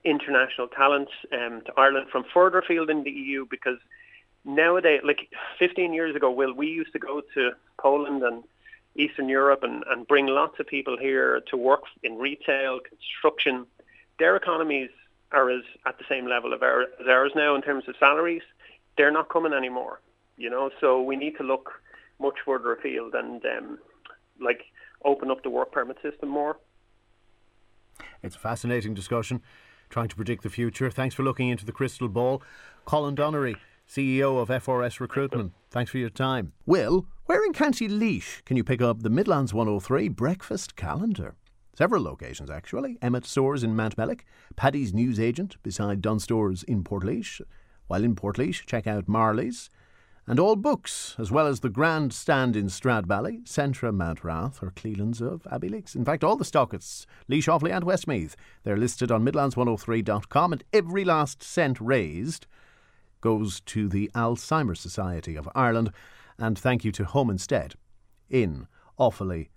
international talent um, to Ireland from further afield in the E U, because nowadays, like fifteen years ago, Will, we used to go to Poland and Eastern Europe and, and bring lots of people here to work in retail, construction. Their economies are as at the same level of our, as ours now in terms of salaries. They're not coming anymore, you know, so we need to look much further afield and um, like open up the work permit system more. It's a fascinating discussion, trying to predict the future. Thanks for looking into the crystal ball. Colin Donnery, C E O of F R S Recruitment, thanks for your time. Will, where in County Leash can you pick up the Midlands one oh three breakfast calendar? Several locations, actually. Emmet Stores in Mountmellick, Paddy's Newsagent beside Dunstores in Portlaoise. While in Portlaoise, check out Marley's. And all books, as well as the Grand Stand in Stradbally, Centra Mount Rath, or Cleland's of Abbey Leaks. In fact, all the Stockets, Leash, Offaly and Westmeath, they're listed on Midlands one oh three dot com, and every last cent raised goes to the Alzheimer's Society of Ireland. And thank you to Home Instead in Offaly,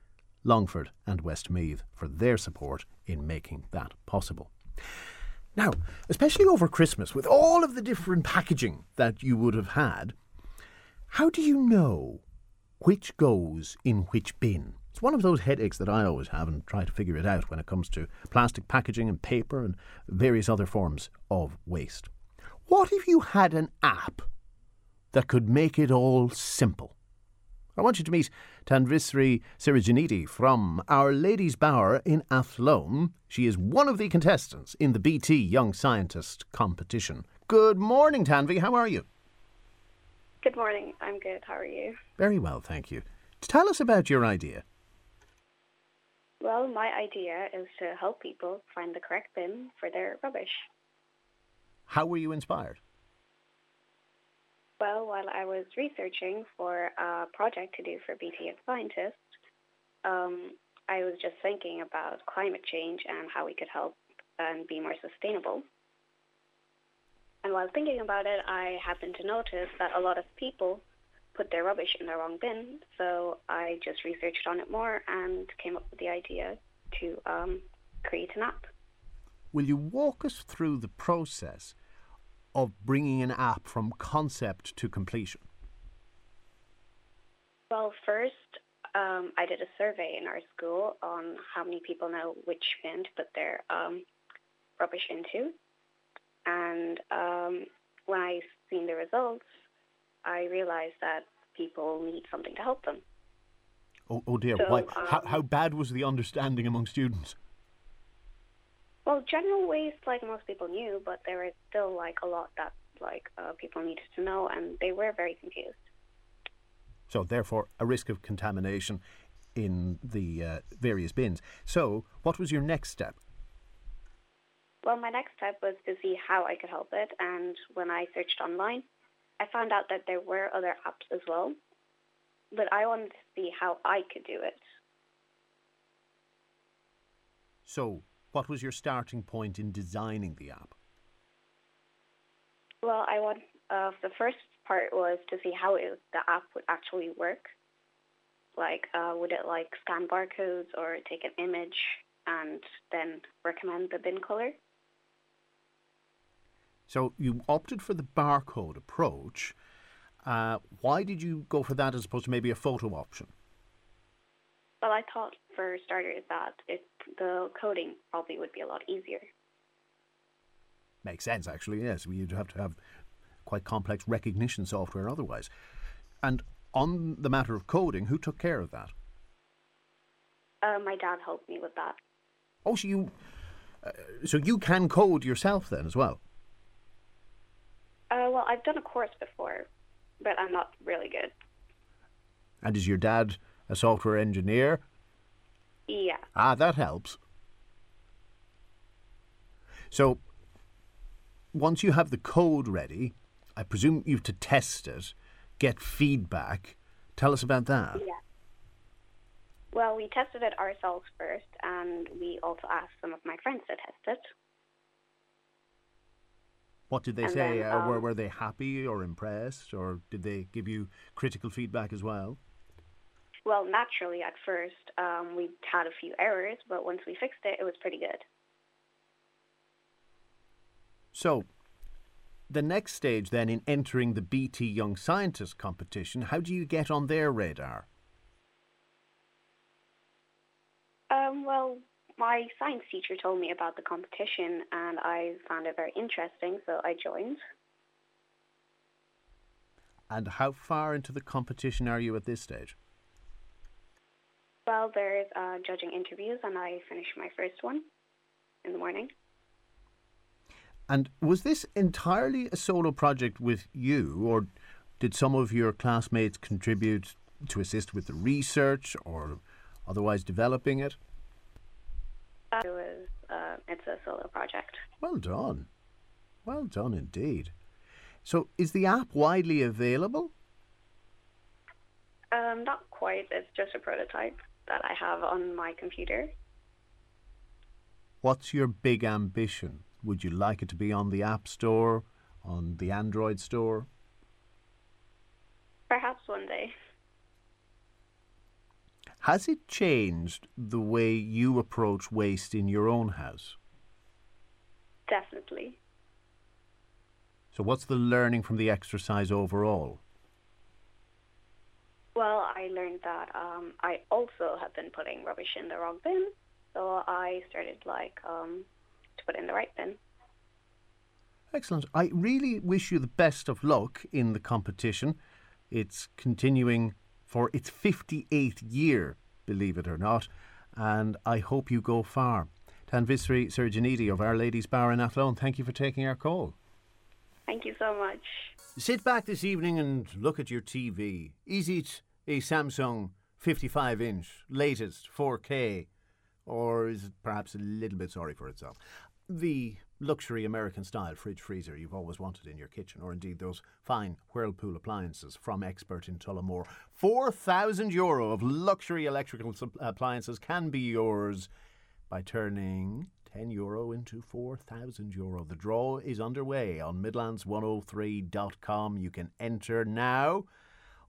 Longford and Westmeath for their support in making that possible. Now, especially over Christmas, with all of the different packaging that you would have had, how do you know which goes in which bin? It's one of those headaches that I always have and try to figure it out when it comes to plastic packaging and paper and various other forms of waste. What if you had an app that could make it all simple? I want you to meet Tanvisri Sirijanidhi from Our Lady's Bower in Athlone. She is one of the contestants in the B T Young Scientist competition. Good morning, Tanvi. How are you? Good morning. I'm good. How are you? Very well, thank you. Tell us about your idea. Well, my idea is to help people find the correct bin for their rubbish. How were you inspired? Well, while I was researching for a project to do for B T and scientists, um, I was just thinking about climate change and how we could help and be more sustainable. And while thinking about it, I happened to notice that a lot of people put their rubbish in the wrong bin, so I just researched on it more and came up with the idea to um, create an app. Will you walk us through the process of bringing an app from concept to completion? Well, first, um, I did a survey in our school on how many people know which bin to put their um, rubbish into. And um, when I seen the results, I realised that people need something to help them. Oh, oh dear. So, Why, um, how, how bad was the understanding among students? Well, general waste, like, most people knew, but there were still, like, a lot that, like, uh, people needed to know, and they were very confused. So, therefore, a risk of contamination in the uh, various bins. So, what was your next step? Well, my next step was to see how I could help it, and when I searched online, I found out that there were other apps as well, but I wanted to see how I could do it. So, what was your starting point in designing the app? Well, I want uh, the first part was to see how it, the app would actually work. Like, uh, would it like scan barcodes or take an image and then recommend the bin color? So you opted for the barcode approach. Uh, why did you go for that as opposed to maybe a photo option? Well, I thought for starters that it, the coding probably would be a lot easier. Makes sense, actually, yes. You'd have to have quite complex recognition software otherwise. And on the matter of coding, who took care of that? Uh, my dad helped me with that. Oh, so you, uh, so you can code yourself then as well? Uh, well, I've done a course before, but I'm not really good. And is your dad a software engineer? Yeah. Ah, that helps. So, once you have the code ready, I presume you have to test it, get feedback. Tell us about that. Yeah. Well, we tested it ourselves first, and we also asked some of my friends to test it. What did they and say? Then, um, uh, were, were they happy or impressed, or did they give you critical feedback as well? Well, naturally, at first, um, we had a few errors, but once we fixed it, it was pretty good. So, the next stage then in entering the B T Young Scientist competition, how do you get on their radar? Um, well... My science teacher told me about the competition and I found it very interesting, so I joined. And how far into the competition are you at this stage? Well, there's uh, judging interviews and I finished my first one in the morning. And was this entirely a solo project with you, or did some of your classmates contribute to assist with the research or otherwise developing it? It was, uh, it's a solo project. Well done. Well done indeed. So is the app widely available? Um, not quite. It's just a prototype that I have on my computer. What's your big ambition? Would you like it to be on the App Store, on the Android Store? Perhaps one day. Has it changed the way you approach waste in your own house? Definitely. So what's the learning from the exercise overall? Well, I learned that um, I also have been putting rubbish in the wrong bin, so I started like um, to put in the right bin. Excellent. I really wish you the best of luck in the competition. It's continuing for its fifty-eighth year, believe it or not, and I hope you go far. Tanvisri Surjanidi of Our Lady's Bar in Athlone, thank you for taking our call. Thank you so much. Sit back this evening and look at your T V. Is it a Samsung fifty-five inch, latest four K, or is it perhaps a little bit sorry for itself? The luxury American-style fridge freezer you've always wanted in your kitchen, or indeed those fine Whirlpool appliances from expert in Tullamore. four thousand euro of luxury electrical appliances can be yours by turning ten euro into four thousand euro. The draw is underway on midlands one oh three dot com. You can enter now,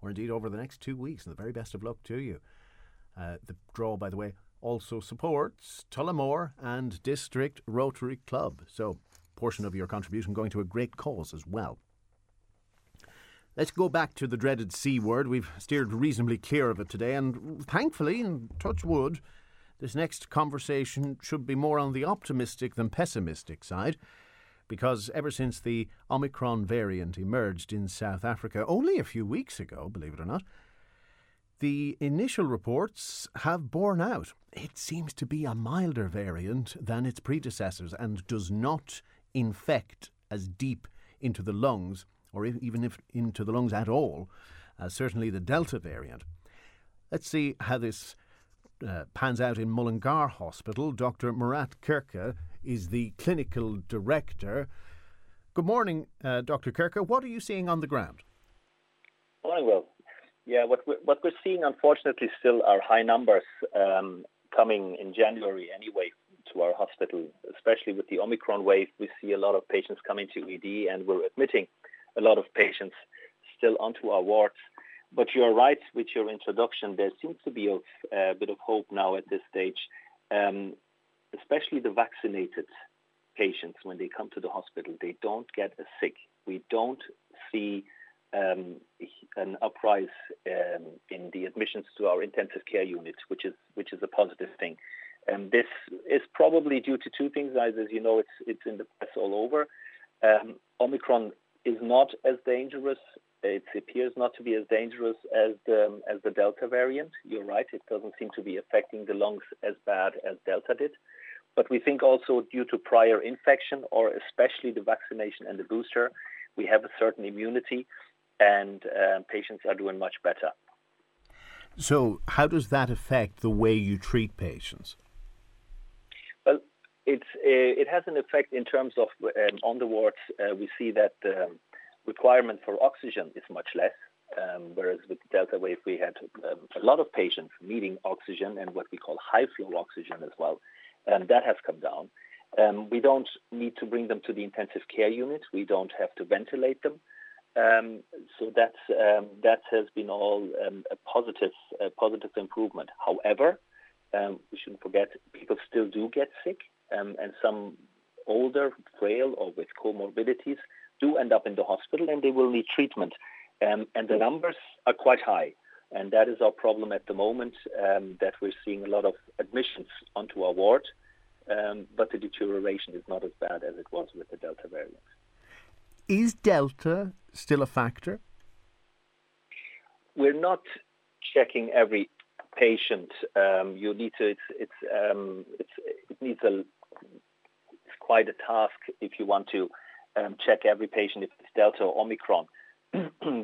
or indeed over the next two weeks, and the very best of luck to you. Uh, the draw, by the way, also supports Tullamore and District Rotary Club, so a portion of your contribution going to a great cause as well. Let's go back to the dreaded C word. We've steered reasonably clear of it today, and thankfully, and touch wood, this next conversation should be more on the optimistic than pessimistic side, because ever since the Omicron variant emerged in South Africa only a few weeks ago, believe it or not, the initial reports have borne out. It seems to be a milder variant than its predecessors and does not infect as deep into the lungs, or even if into the lungs at all, as certainly the Delta variant. Let's see how this uh, pans out in Mullingar Hospital. Doctor Murat Kirke is the clinical director. Good morning, uh, Doctor Kirke. What are you seeing on the ground? Morning, Will. Yeah, what we're, what we're seeing, unfortunately, still are high numbers um, coming in January anyway to our hospital, especially with the Omicron wave. We see a lot of patients coming to E D, and we're admitting a lot of patients still onto our wards. But you're right with your introduction. There seems to be a, a bit of hope now at this stage, um, especially the vaccinated patients. When they come to the hospital, they don't get as sick. We don't see Um, an uprise um, in the admissions to our intensive care unit, which is which is a positive thing. Um, this is probably due to two things. As you know, it's it's in the press all over. Um, Omicron is not as dangerous. It appears not to be as dangerous as the as the Delta variant. You're right. It doesn't seem to be affecting the lungs as bad as Delta did. But we think also due to prior infection, or especially the vaccination and the booster, we have a certain immunity, and uh, patients are doing much better. So how does that affect the way you treat patients? Well, it's, uh, it has an effect in terms of um, on the wards. Uh, we see that the um, requirement for oxygen is much less, um, whereas with the Delta wave we had um, a lot of patients needing oxygen and what we call high-flow oxygen as well, and that has come down. Um, we don't need to bring them to the intensive care unit. We don't have to ventilate them. Um, so that's, um, that has been all um, a positive, a positive improvement. However, um, we shouldn't forget people still do get sick, um, and some older, frail, or with comorbidities do end up in the hospital, and they will need treatment. Um, and the numbers are quite high, and that is our problem at the moment, um, that we're seeing a lot of admissions onto our ward, um, but the deterioration is not as bad as it was with the Delta variant. Is Delta still a factor? We're not checking every patient. Um, you need to. It's. It's. Um, it's it needs a. It's quite a task if you want to um, check every patient if it's Delta or Omicron.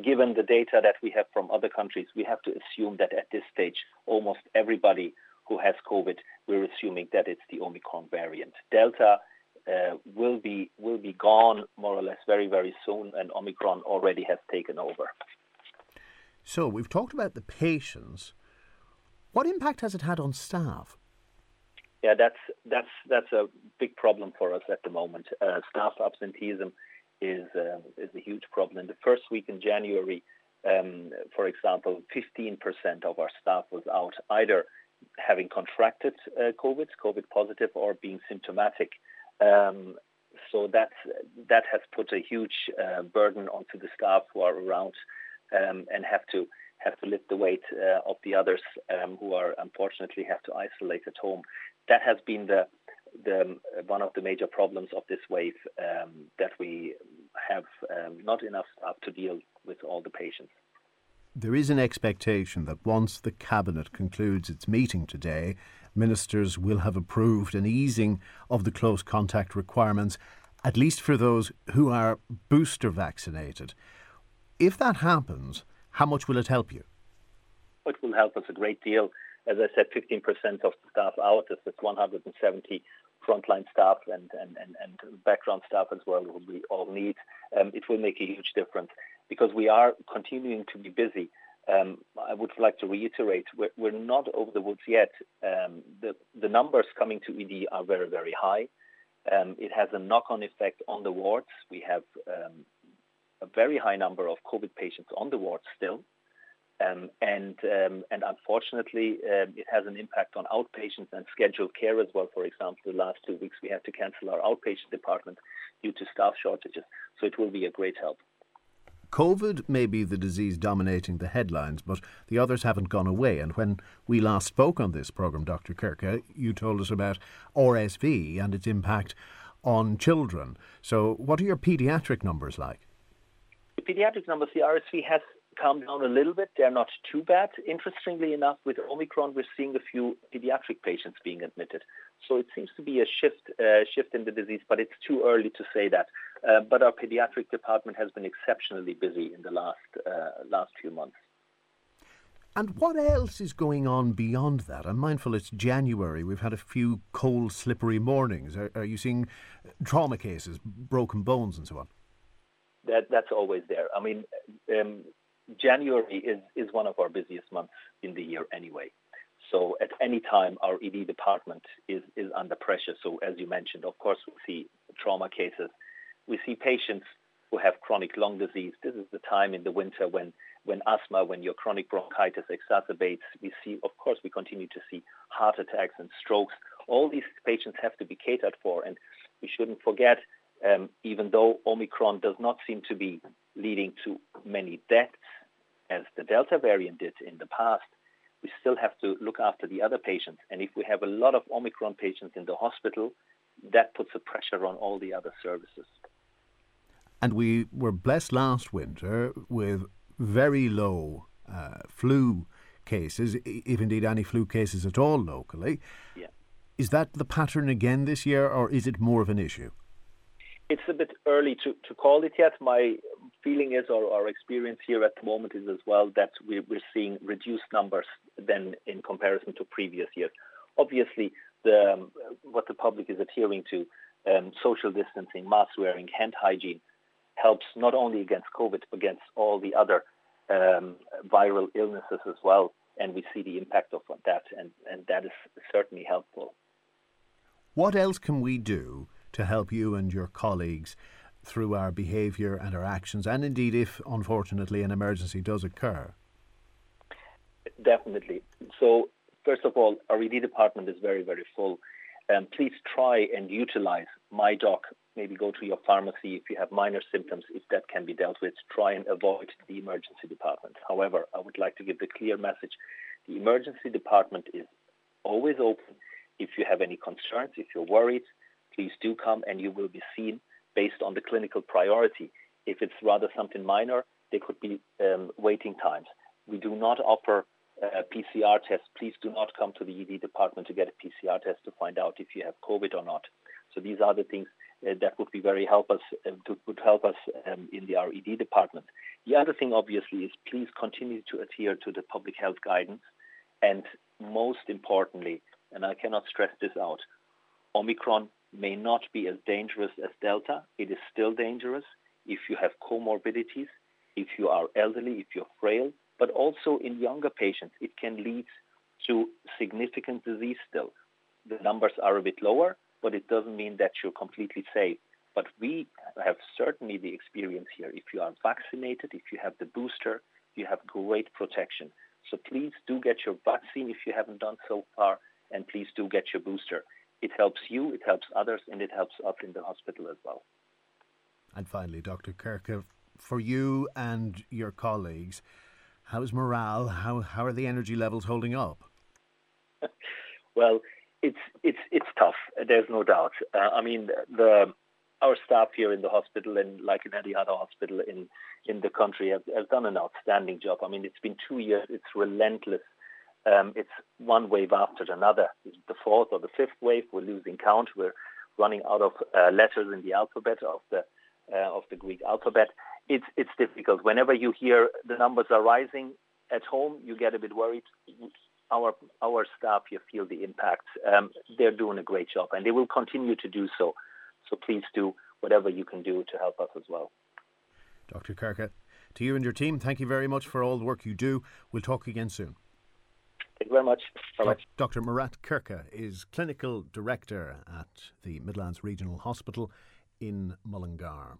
Given the data that we have from other countries, we have to assume that at this stage, almost everybody who has COVID, we're assuming that it's the Omicron variant. Delta Uh, will be will be gone more or less very, very soon, and Omicron already has taken over. So we've talked about the patients. What impact has it had on staff? Yeah, that's that's that's a big problem for us at the moment. Uh, staff absenteeism is uh, is a huge problem. In the first week in January, um, for example, fifteen percent of our staff was out, either having contracted uh, COVID, COVID positive, or being symptomatic. Um, so that, that has put a huge uh, burden onto the staff who are around um, and have to have to lift the weight uh, of the others um, who are unfortunately have to isolate at home. That has been the, the one of the major problems of this wave, um, that we have um, not enough staff to deal with all the patients. There is an expectation that once the Cabinet concludes its meeting today, ministers will have approved an easing of the close contact requirements at least for those who are booster vaccinated. If that happens, how much will it help you? It will help us a great deal. As I said, fifteen percent of the staff out, that's one hundred seventy frontline staff and, and, and, and background staff as well, who we all need. Um, it will make a huge difference because we are continuing to be busy. Um, I would like to reiterate, we're, we're not over the woods yet. Um, the, the numbers coming to E D are very, very high. Um, it has a knock-on effect on the wards. We have um, a very high number of COVID patients on the wards still. Um, and um, and unfortunately, um, it has an impact on outpatients and scheduled care as well. For example, the last two weeks we had to cancel our outpatient department due to staff shortages. So it will be a great help. COVID may be the disease dominating the headlines, but the others haven't gone away. And when we last spoke on this programme, Doctor Kirke, you told us about R S V and its impact on children. So what are your paediatric numbers like? The paediatric numbers, the R S V has calm down a little bit. They're not too bad. Interestingly enough, with Omicron, we're seeing a few pediatric patients being admitted. So it seems to be a shift uh, shift in the disease, but it's too early to say that. Uh, but our pediatric department has been exceptionally busy in the last uh, last few months. And what else is going on beyond that? I'm mindful it's January. We've had a few cold, slippery mornings. Are, are you seeing trauma cases, broken bones and so on? That That's always there. I mean, um, January is, is one of our busiest months in the year anyway. So at any time, our E D department is, is under pressure. So as you mentioned, of course, we see trauma cases. We see patients who have chronic lung disease. This is the time in the winter when, when asthma, when your chronic bronchitis exacerbates. We see, of course, we continue to see heart attacks and strokes. All these patients have to be catered for. And we shouldn't forget, um, even though Omicron does not seem to be leading to many deaths, as the Delta variant did in the past, we still have to look after the other patients. And if we have a lot of Omicron patients in the hospital, that puts a pressure on all the other services. And we were blessed last winter with very low uh, flu cases, if indeed any flu cases at all locally. Yeah. Is that the pattern again this year, or is it more of an issue? It's a bit early to, to call it yet. My feeling is, or our experience here at the moment is as well, that we're seeing reduced numbers than in comparison to previous years. Obviously, the, um, what the public is adhering to, um, social distancing, mask wearing, hand hygiene, helps not only against COVID, but against all the other um, viral illnesses as well. And we see the impact of that, and, and that is certainly helpful. What else can we do to help you and your colleagues through our behaviour and our actions, and indeed if, unfortunately, an emergency does occur? Definitely. So, first of all, our E D department is very, very full. Um, please try and utilise MyDoc. Maybe go to your pharmacy if you have minor symptoms, if that can be dealt with. Try and avoid the emergency department. However, I would like to give the clear message. The emergency department is always open. If you have any concerns, if you're worried, please do come and you will be seen based on the clinical priority. If it's rather something minor, there could be um, waiting times. We do not offer uh, P C R tests. Please do not come to the E D department to get a P C R test to find out if you have COVID or not. So these are the things uh, that would be very help us, uh, to, would help us um, in the R E D department. The other thing, obviously, is please continue to adhere to the public health guidance. And most importantly, and I cannot stress this out, Omicron may not be as dangerous as Delta. It is still dangerous if you have comorbidities, if you are elderly, if you're frail, but also in younger patients, it can lead to significant disease still. The numbers are a bit lower, but it doesn't mean that you're completely safe. But we have certainly the experience here. If you are vaccinated, if you have the booster, you have great protection. So please do get your vaccine if you haven't done so far, and please do get your booster. It helps you, it helps others, and it helps us in the hospital as well. And finally, Doctor Kirke, for you and your colleagues, how is morale? How how are the energy levels holding up? Well, it's it's it's tough. There's no doubt. Uh, I mean, the our staff here in the hospital, and like in any other hospital in in the country, have, have done an outstanding job. I mean, it's been two years. It's relentless. Um, it's one wave after another. It's the fourth or the fifth wave. We're losing count. We're running out of uh, letters in the alphabet of the uh, of the Greek alphabet. It's it's difficult. Whenever you hear the numbers are rising at home, you get a bit worried. Our our staff here feel the impact. Um, they're doing a great job, and they will continue to do so. So please do whatever you can do to help us as well. Doctor Kerka, to you and your team, thank you very much for all the work you do. We'll talk again soon. Thank you very much. Bye-bye. Doctor Murat Kerka is Clinical Director at the Midlands Regional Hospital in Mullingar.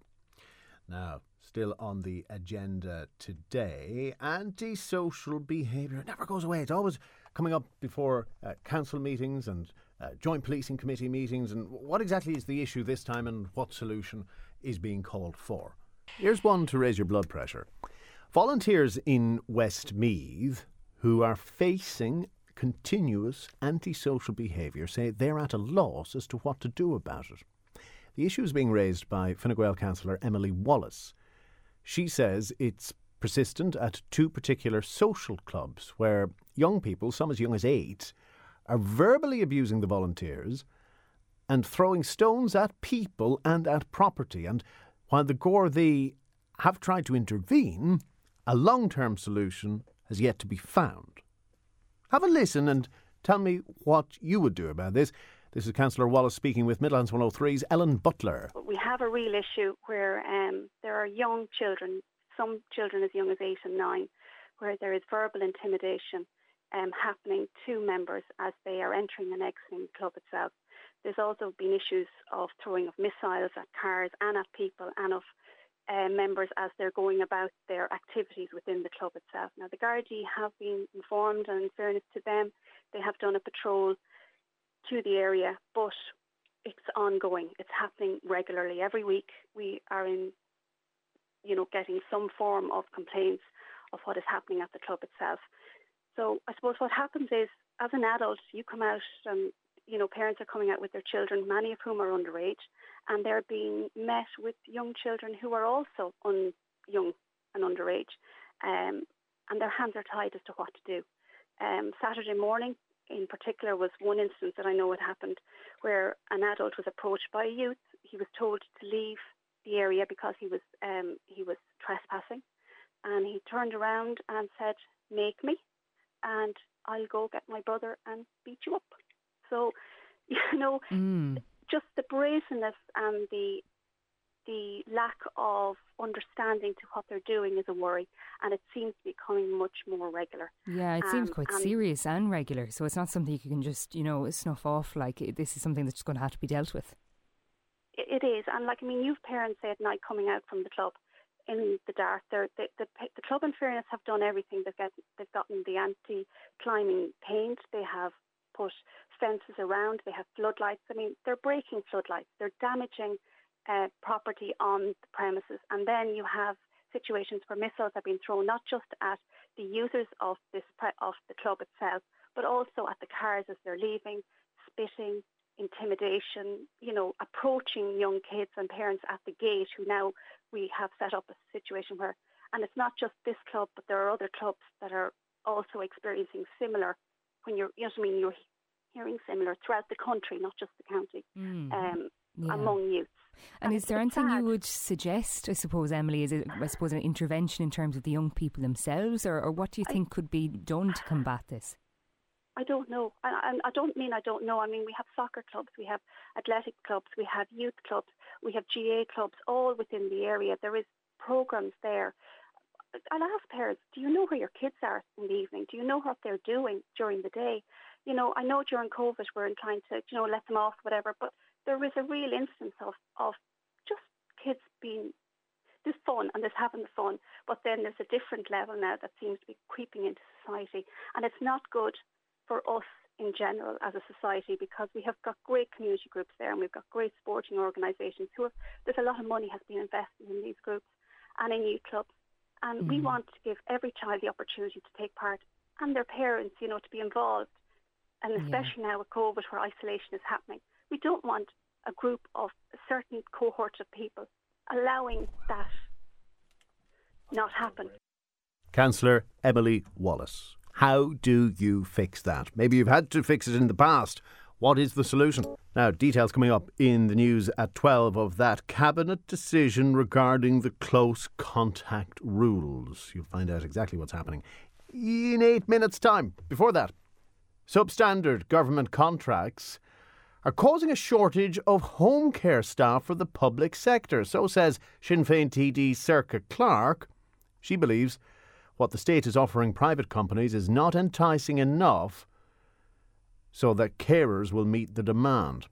Now, still on the agenda today, antisocial behaviour. It never goes away. It's always coming up before uh, council meetings and uh, joint policing committee meetings. And what exactly is the issue this time and what solution is being called for? Here's one to raise your blood pressure. Volunteers in Westmeath who are facing continuous antisocial behaviour say they're at a loss as to what to do about it. The issue is being raised by Fine Gael councillor Emily Wallace. She says it's persistent at two particular social clubs where young people, some as young as eight, are verbally abusing the volunteers and throwing stones at people and at property. And while the Gardaí have tried to intervene, a long-term solution has yet to be found. Have a listen and tell me what you would do about this. This is Councillor Wallace speaking with Midlands one oh three's Ellen Butler. We have a real issue where um, there are young children, some children as young as eight and nine, where there is verbal intimidation um, happening to members as they are entering and exiting the club itself. There's also been issues of throwing of missiles at cars and at people and of uh, members as they're going about their activities within the club itself. Now, the Gardaí have been informed, and in fairness to them, they have done a patrol to the area, but it's ongoing. It's happening regularly. Every week we are in, you know, getting some form of complaints of what is happening at the club itself. So I suppose what happens is, as an adult, you come out and, you know, parents are coming out with their children, many of whom are underage, and they're being met with young children who are also un- young and underage, um, and their hands are tied as to what to do. Um, Saturday morning, in particular, was one instance that I know it happened where an adult was approached by a youth. He was told to leave the area because he was um, he was trespassing, and he turned around and said, "Make me, and I'll go get my brother and beat you up." So, you know, mm. just the brazenness and the the lack of understanding to what they're doing is a worry, and it seems to be becoming much more regular. Yeah, it um, seems quite and serious and regular, so it's not something you can just, you know, snuff off. Like, this is something that's going to have to be dealt with. It, it is, and like, I mean, you've parents say at night coming out from the club in the dark. They, the, the club, in fairness, have done everything. They've, get, they've gotten the anti-climbing paint, they have put fences around, they have floodlights. I mean, they're breaking floodlights, they're damaging Uh, property on the premises, and then you have situations where missiles have been thrown not just at the users of this pre- of the club itself, but also at the cars as they're leaving, spitting, intimidation, you know, approaching young kids and parents at the gate, who now we have set up a situation where, and it's not just this club, but there are other clubs that are also experiencing similar, when you're, you know what I mean, you're hearing similar throughout the country, not just the county, mm. um, yeah. among youths. And, and is there anything sad. you would suggest, I suppose, Emily? Is it, I suppose, an intervention in terms of the young people themselves, or, or what do you think I, could be done to combat this? I don't know. And I, I don't mean I don't know. I mean, we have soccer clubs, we have athletic clubs, we have youth clubs, we have G A clubs, all within the area. There is programmes there. I'll ask parents, do you know where your kids are in the evening? Do you know what they're doing during the day? You know, I know during COVID we're inclined to, you know, let them off, whatever, but there is a real instance of, of just kids being, there's fun and there's having fun, but then there's a different level now that seems to be creeping into society. And it's not good for us in general as a society, because we have got great community groups there, and we've got great sporting organisations who have, there's a lot of money has been invested in these groups and in youth clubs. And mm-hmm. we want to give every child the opportunity to take part, and their parents, you know, to be involved. And especially yeah. now with COVID, where isolation is happening. We don't want a group of a certain cohort of people allowing that not happen. Councillor Emily Wallace, how do you fix that? Maybe you've had to fix it in the past. What is the solution? Now, details coming up in the news at twelve of that Cabinet decision regarding the close contact rules. You'll find out exactly what's happening in eight minutes' time. Before that, substandard government contracts are causing a shortage of home care staff for the public sector. So says Sinn Féin T D Circa Clark. She believes what the state is offering private companies is not enticing enough so that carers will meet the demand.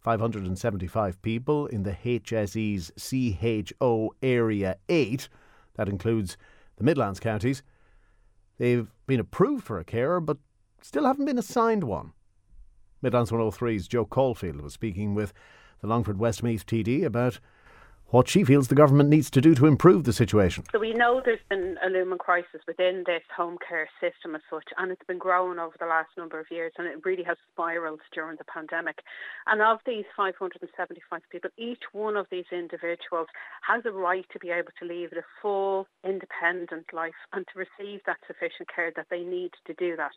five hundred seventy-five people in the H S E's C H O Area eight, that includes the Midlands counties, they've been approved for a carer but still haven't been assigned one. Midlands one oh three's Joe Caulfield was speaking with the Longford Westmeath T D about what she feels the government needs to do to improve the situation. So we know there's been a looming crisis within this home care system as such, and it's been growing over the last number of years, and it really has spiralled during the pandemic. And of these five hundred seventy-five people, each one of these individuals has a right to be able to lead a full, independent life and to receive that sufficient care that they need to do that.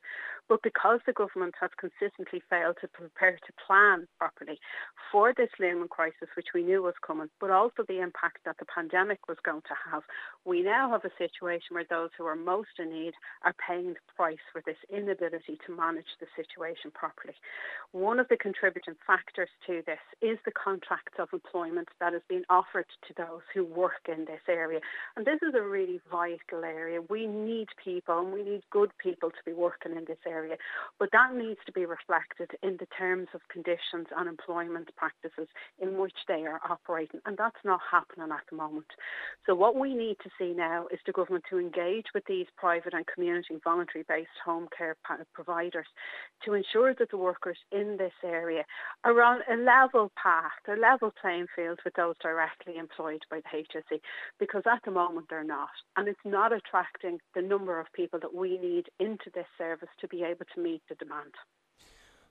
But because the government has consistently failed to prepare to plan properly for this looming crisis, which we knew was coming, but also the impact that the pandemic was going to have, we now have a situation where those who are most in need are paying the price for this inability to manage the situation properly. One of the contributing factors to this is the contracts of employment that has been offered to those who work in this area. And this is a really vital area. We need people, and we need good people to be working in this area. But that needs to be reflected in the terms of conditions and employment practices in which they are operating. And that's not happening at the moment. So what we need to see now is the government to engage with these private and community voluntary based home care providers to ensure that the workers in this area are on a level path, a level playing field with those directly employed by the H S E, because at the moment they're not, and it's not attracting the number of people that we need into this service to be able to meet the demand.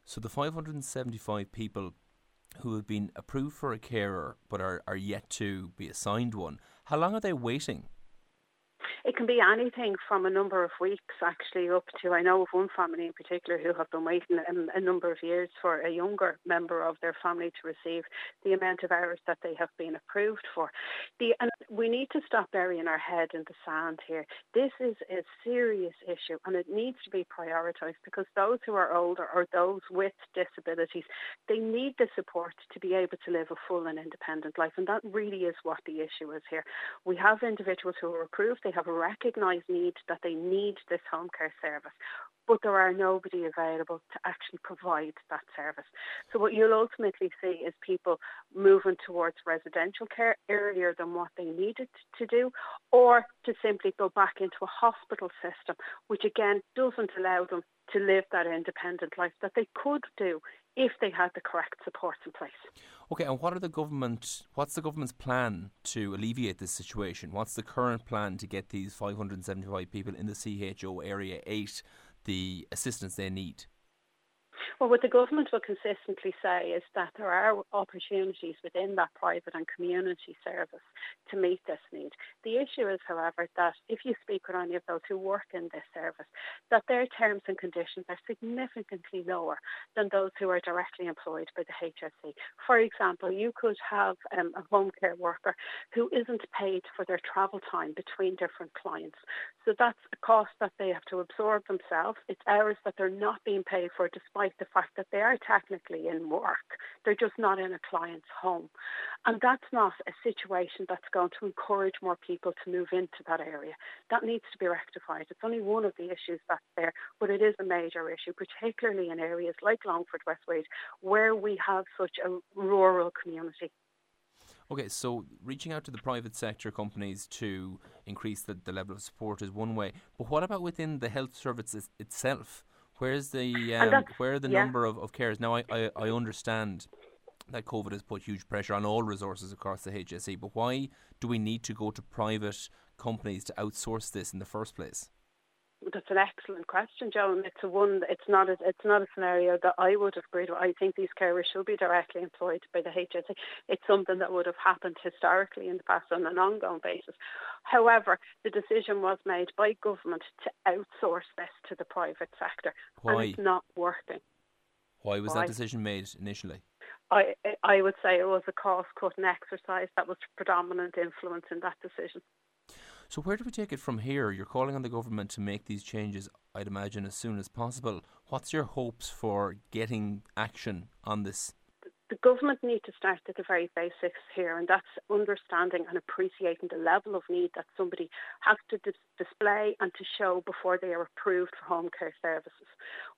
So the five hundred seventy-five people who have been approved for a carer but are, are yet to be assigned one, how long are they waiting? It can be anything from a number of weeks actually up to, I know of one family in particular who have been waiting a, a number of years for a younger member of their family to receive the amount of hours that they have been approved for. The, and we need to stop burying our head in the sand here. This is a serious issue and it needs to be prioritised, because those who are older or those with disabilities, they need the support to be able to live a full and independent life, and that really is what the issue is here. We have individuals who are approved, they have a recognised need that they need this home care service, but there are nobody available to actually provide that service. So what you'll ultimately see is people moving towards residential care earlier than what they needed to do, or to simply go back into a hospital system, which again doesn't allow them to live that independent life that they could do if they had the correct supports in place. Okay, and what are the government? What's the government's plan to alleviate this situation? What's the current plan to get these five hundred seventy-five people in the C H O Area eight the assistance they need? Well, what the government will consistently say is that there are opportunities within that private and community service to meet this need. The issue is, however, that if you speak with any of those who work in this service, that their terms and conditions are significantly lower than those who are directly employed by the H S E. For example, you could have um, a home care worker who isn't paid for their travel time between different clients. So that's a cost that they have to absorb themselves. It's hours that they're not being paid for, despite the fact that they are technically in work. They're just not in a client's home. And that's not a situation that's going to encourage more people to move into that area. That needs to be rectified. It's only one of the issues that's there, but it is a major issue, particularly in areas like Longford, Westmeath, where we have such a rural community. Okay, so reaching out to the private sector companies to increase the, the level of support is one way, but what about within the health services itself? Where's the um, where are the yeah. number of, of carers? Now, I, I, I understand that COVID has put huge pressure on all resources across the H S E, but why do we need to go to private companies to outsource this in the first place? That's an excellent question, Joe, and it's a one. It's not. A, it's not a scenario that I would have agreed with. I think these carers should be directly employed by the H S E. It's something that would have happened historically in the past on an ongoing basis. However, the decision was made by government to outsource this to the private sector, Why? and it's not working. Why was that decision made initially? I I would say it was a cost-cutting exercise that was predominant influence in that decision. So where do we take it from here? You're calling on the government to make these changes, I'd imagine, as soon as possible. What's your hopes for getting action on this? The government need to start at the very basics here, and that's understanding and appreciating the level of need that somebody has to dis- display and to show before they are approved for home care services.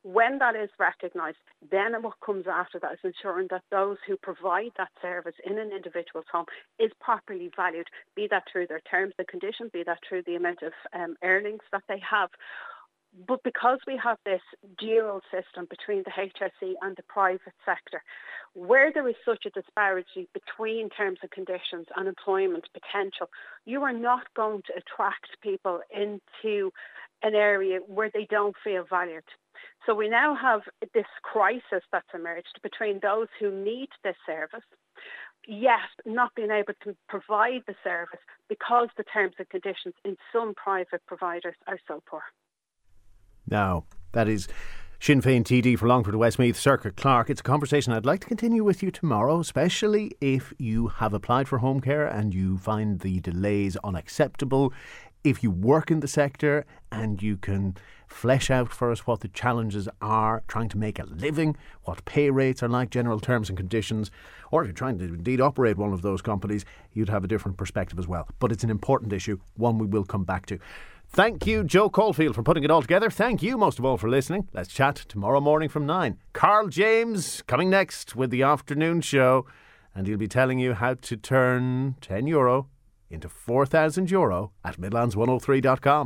When that is recognised, then what comes after that is ensuring that those who provide that service in an individual's home is properly valued, be that through their terms and conditions, be that through the amount of um, earnings that they have. But because we have this dual system between the H S E and the private sector, where there is such a disparity between terms and conditions and employment potential, you are not going to attract people into an area where they don't feel valued. So we now have this crisis that's emerged between those who need this service, yet not being able to provide the service because the terms and conditions in some private providers are so poor. Now, that is Sinn Féin T D for Longford Westmeath, Circuit Clerk. It's a conversation I'd like to continue with you tomorrow, especially if you have applied for home care and you find the delays unacceptable. If you work in the sector and you can flesh out for us what the challenges are, trying to make a living, what pay rates are like, general terms and conditions, or if you're trying to indeed operate one of those companies, you'd have a different perspective as well. But it's an important issue, one we will come back to. Thank you, Joe Caulfield, for putting it all together. Thank you, most of all, for listening. Let's chat tomorrow morning from nine. Carl James coming next with the afternoon show, and he'll be telling you how to turn ten euro into four thousand euro at Midlands one oh three dot com.